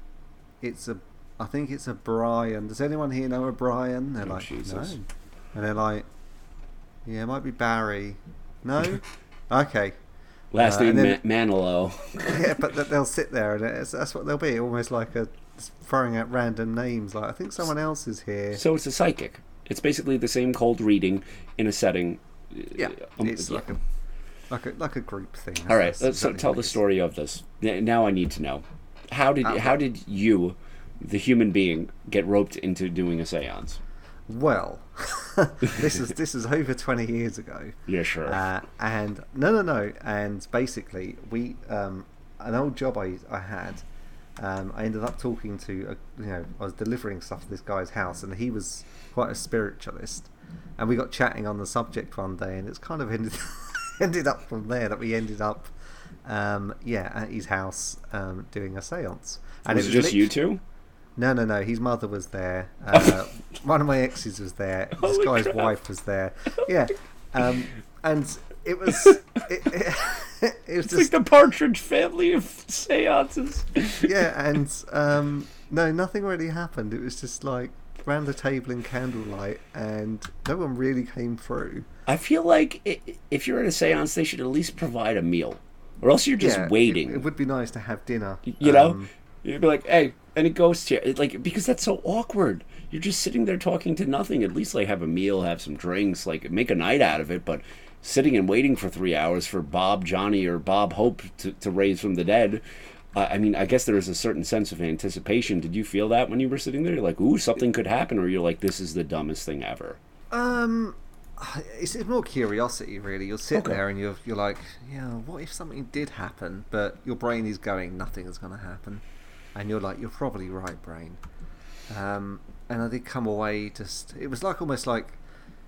it's a, I think it's a Brian. Does anyone here know a Brian? They're oh, like, Jesus. No. And they're like, yeah, it might be Barry. No? Okay. Last uh, name then, Ma- Manilow. Yeah, but they'll sit there and it's, that's what they'll be. Almost like a, throwing out random names. Like, I think someone else is here. So it's a psychic. It's basically the same cold reading in a setting. Yeah, um, it's yeah. like a like a, like a group thing. All right, let's exactly tell the story of this. Now I need to know. How did okay. how did you... the human being get roped into doing a seance? Well, this is this is over twenty years ago. Yeah, sure. Uh, and no, no, no. And basically, we um, an old job I I had. Um, I ended up talking to a, you know I was delivering stuff to this guy's house, and he was quite a spiritualist. And we got chatting on the subject one day, and it's kind of ended ended up from there that we ended up um, yeah at his house um, doing a seance. And was it, was it just you two? No, no, no. His mother was there. Uh, one of my exes was there. This oh guy's God. wife was there. Yeah, um, and it was. It, it, it was it's just, like the Partridge family of seances. Yeah, and um, no, nothing really happened. It was just like round the table in candlelight, and no one really came through. I feel like it, if you're in a seance, they should at least provide a meal, or else you're just yeah, waiting. It, it would be nice to have dinner. You know, um, you'd be like, hey. And it goes here, like, because that's so awkward. You're just sitting there talking to nothing. At least, like, have a meal, have some drinks, like, make a night out of it. But sitting and waiting for three hours for Bob, Johnny, or Bob Hope to, to raise from the dead, uh, I mean, I guess there is a certain sense of anticipation. Did you feel that when you were sitting there? You're like, ooh, something could happen, or you're like, this is the dumbest thing ever. Um, it's, it's more curiosity, really. You'll sit okay. there and you're you're like, yeah, what if something did happen? But your brain is going, nothing is going to happen, and you're like, you're probably right, brain. Um, and I did come away just. It was like almost like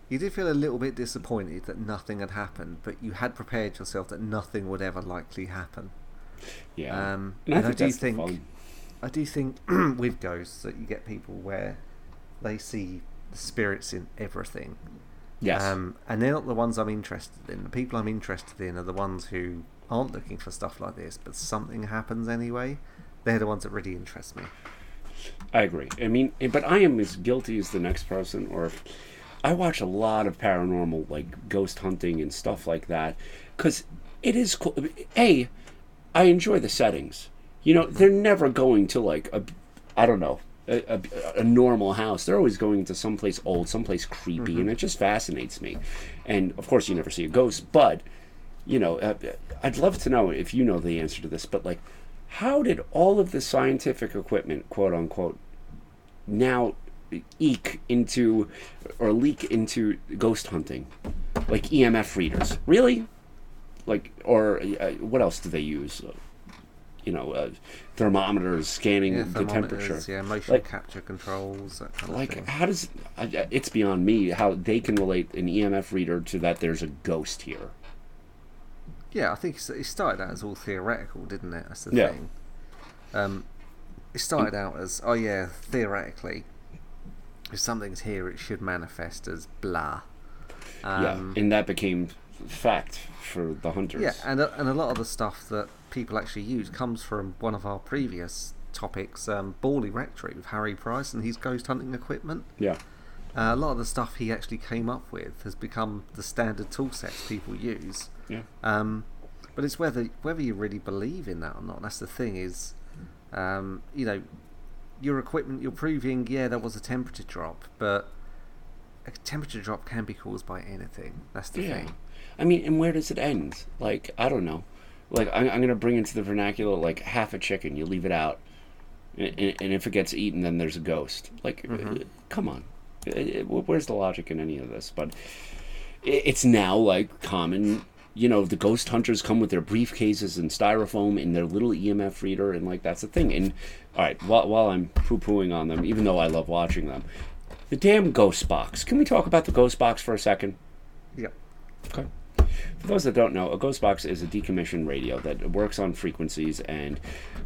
you did feel a little bit disappointed that nothing had happened, but you had prepared yourself that nothing would ever likely happen. Yeah, um, and, and I, I do think, I do think with ghosts that you get people where they see spirits in everything. Yes, um, and they're not the ones I'm interested in. The people I'm interested in are the ones who aren't looking for stuff like this, but something happens anyway. They're the ones that really interest me. I agree. I mean, but I am as guilty as the next person. Or if I watch a lot of paranormal, like ghost hunting and stuff like that, because it is cool. A, I enjoy the settings. You know, they're never going to like a, I don't know, a, a, a normal house. They're always going to someplace old, someplace creepy, mm-hmm. and it just fascinates me. And of course, you never see a ghost. But you know, uh, I'd love to know if you know the answer to this. But like, how did all of the scientific equipment, quote unquote, now eke into or leak into ghost hunting, like E M F readers? Really? Like, or uh, what else do they use? You know, uh, thermometers, scanning yeah, the temperature. Yeah, motion like, capture controls. That kind like, of thing. How does... I, it's beyond me how they can relate an E M F reader to that there's a ghost here. Yeah, I think it started out as all theoretical, didn't it? That's the yeah. thing. Um, it started out as, oh yeah, theoretically, if something's here, it should manifest as blah. Um, yeah, and that became fact for the hunters. Yeah, and a, and a lot of the stuff that people actually use comes from one of our previous topics, um, Borley Rectory with Harry Price and his ghost hunting equipment. Yeah, uh, a lot of the stuff he actually came up with has become the standard tool sets people use. Yeah, um, but it's whether whether you really believe in that or not. That's the thing is, um, you know, your equipment you're proving. Yeah, there was a temperature drop, but a temperature drop can be caused by anything. That's the yeah. thing. I mean, and where does it end? Like, I don't know. Like, I'm, I'm going to bring into the vernacular, like, half a chicken, you leave it out, and, and if it gets eaten, then there's a ghost. Like, mm-hmm. come on. It, it, where's the logic in any of this? But it, it's now, like, common, you know, the ghost hunters come with their briefcases and styrofoam and their little E M F reader, and, like, that's the thing. And, all right, while, while I'm poo-pooing on them, even though I love watching them, the damn ghost box. Can we talk about the ghost box for a second? Yeah. Okay. For those that don't know, a ghost box is a decommissioned radio that works on frequencies, and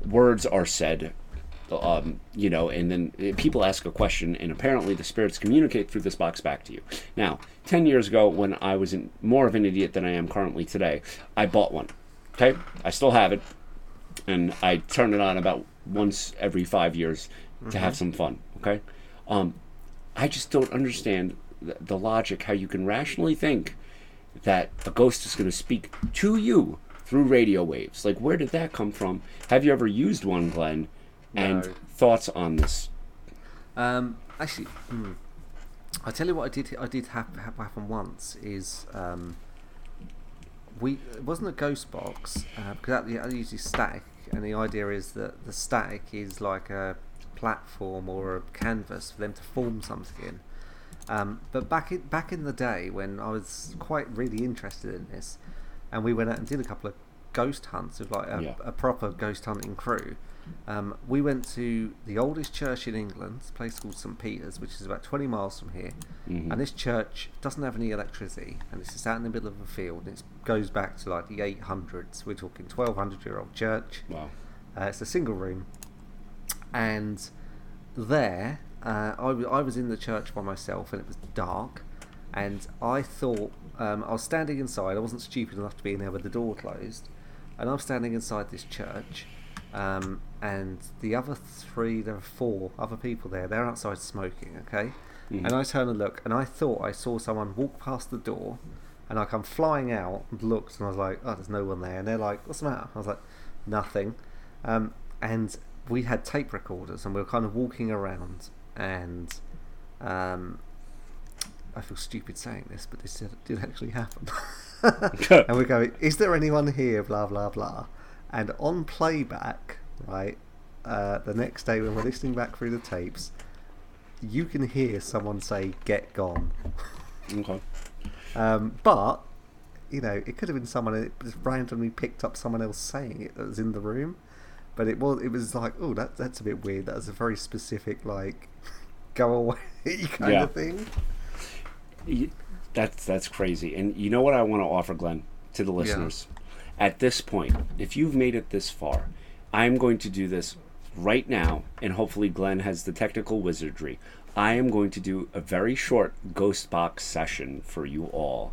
words are said, um, you know, and then people ask a question, and apparently the spirits communicate through this box back to you. Now, ten years ago, when I was in, more of an idiot than I am currently today, I bought one. Okay? I still have it, and I turn it on about once every five years mm-hmm. to have some fun. Okay? Um, I just don't understand the, the logic, how you can rationally think that a ghost is going to speak to you through radio waves. Like, where did that come from? Have you ever used one, Glenn? And no. Thoughts on this? Um, actually, hmm. I tell you what I did. I did have, have happen once. Is um, we it wasn't a ghost box uh, because that yeah, usually static, and the idea is that the static is like a platform or a canvas for them to form something in. Um, but back in, back in the day when I was quite really interested in this, and we went out and did a couple of ghost hunts with like a, yeah. a proper ghost hunting crew, um, we went to the oldest church in England, a place called St Peter's, which is about twenty miles from here. Mm-hmm. And this church doesn't have any electricity, and it's just out in the middle of a field, and it goes back to like the eight hundreds. We're talking twelve hundred year old church. Wow. Uh, it's a single room, and there. Uh, I, w- I was in the church by myself, and it was dark, and I thought, um, I was standing inside, I wasn't stupid enough to be in there with the door closed, and I'm standing inside this church, um, and the other three, there are four other people there, they're outside smoking, okay? Mm-hmm. And I turn and look, and I thought I saw someone walk past the door, and I come flying out, and looked, and I was like, oh, there's no one there, and they're like, what's the matter? I was like, nothing. Um, and we had tape recorders, and we were kind of walking around, and um, I feel stupid saying this, but this did, did actually happen. And we're going, is there anyone here, blah, blah, blah. And on playback, right, uh, the next day when we're listening back through the tapes, you can hear someone say, get gone. Okay. Um, but, you know, it could have been someone that just randomly picked up someone else saying it that was in the room. But it was it was like, oh, that that's a bit weird. That was a very specific, like, go away kind yeah. of thing. You, that's, that's crazy. And you know what I want to offer, Glenn, to the listeners? Yeah. At this point, if you've made it this far, I'm going to do this right now, and hopefully Glenn has the technical wizardry. I am going to do a very short ghost box session for you all,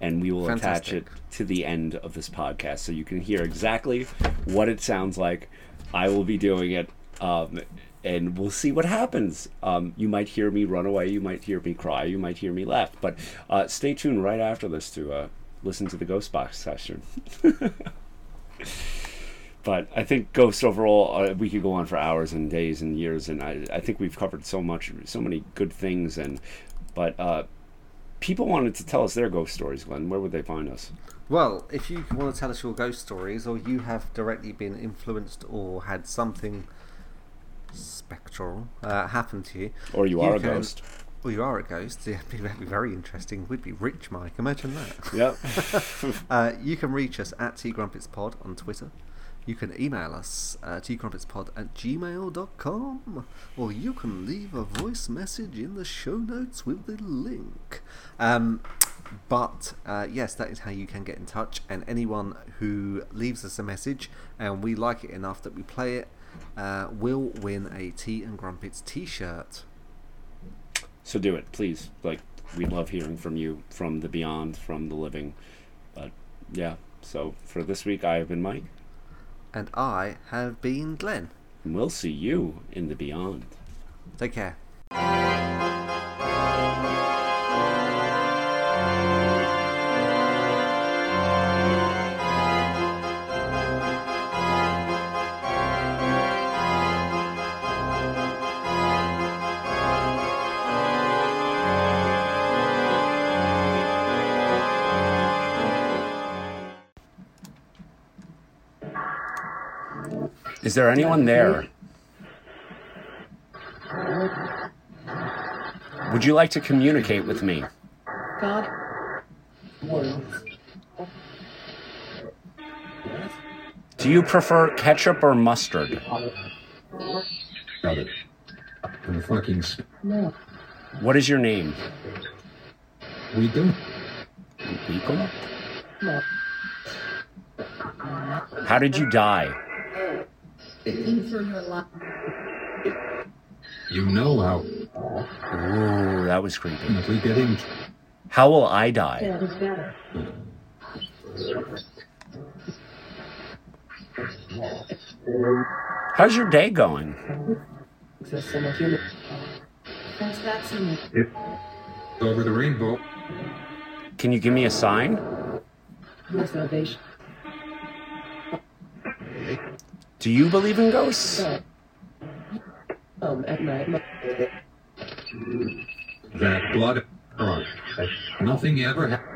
and we will Fantastic. attach it to the end of this podcast so you can hear exactly what it sounds like. I will be doing it, um, and we'll see what happens. Um, you might hear me run away, you might hear me cry, you might hear me laugh, but uh, stay tuned right after this to uh, listen to the ghost box session. But I think ghosts overall, uh, we could go on for hours and days and years, and I, I think we've covered so much, so many good things. And but uh, people wanted to tell us their ghost stories, Glenn. Where would they find us? Well, if you want to tell us your ghost stories, or you have directly been influenced or had something spectral uh, happen to you, or you, you are can, a ghost, or you are a ghost, yeah, that'd be very interesting. We'd be rich, Mike. Imagine that. Yep. uh, you can reach us at T Crumpets Pod on Twitter. You can email us at t crumpets pod at gmail dot com, or you can leave a voice message in the show notes with the link. Um, but uh, yes, that is how you can get in touch, and anyone who leaves us a message and we like it enough that we play it uh, will win a Tea and Crumpets t-shirt. So do it, please. Like, we love hearing from you, from the beyond, from the living. But yeah, so for this week, I have been Mike. And I have been Glenn. And we'll see you in the beyond. Take care. Is there anyone there? Would you like to communicate with me? God. Do you prefer ketchup or mustard? No. What is your name? We do. How did you die? You know how. Ooh, that was creepy. If we get in. How will I die? Yeah, it's better. How's your day going? Over the rainbow. Can you give me a sign? My salvation. Do you believe in ghosts? Um, at night. That blood. Nothing ever happened.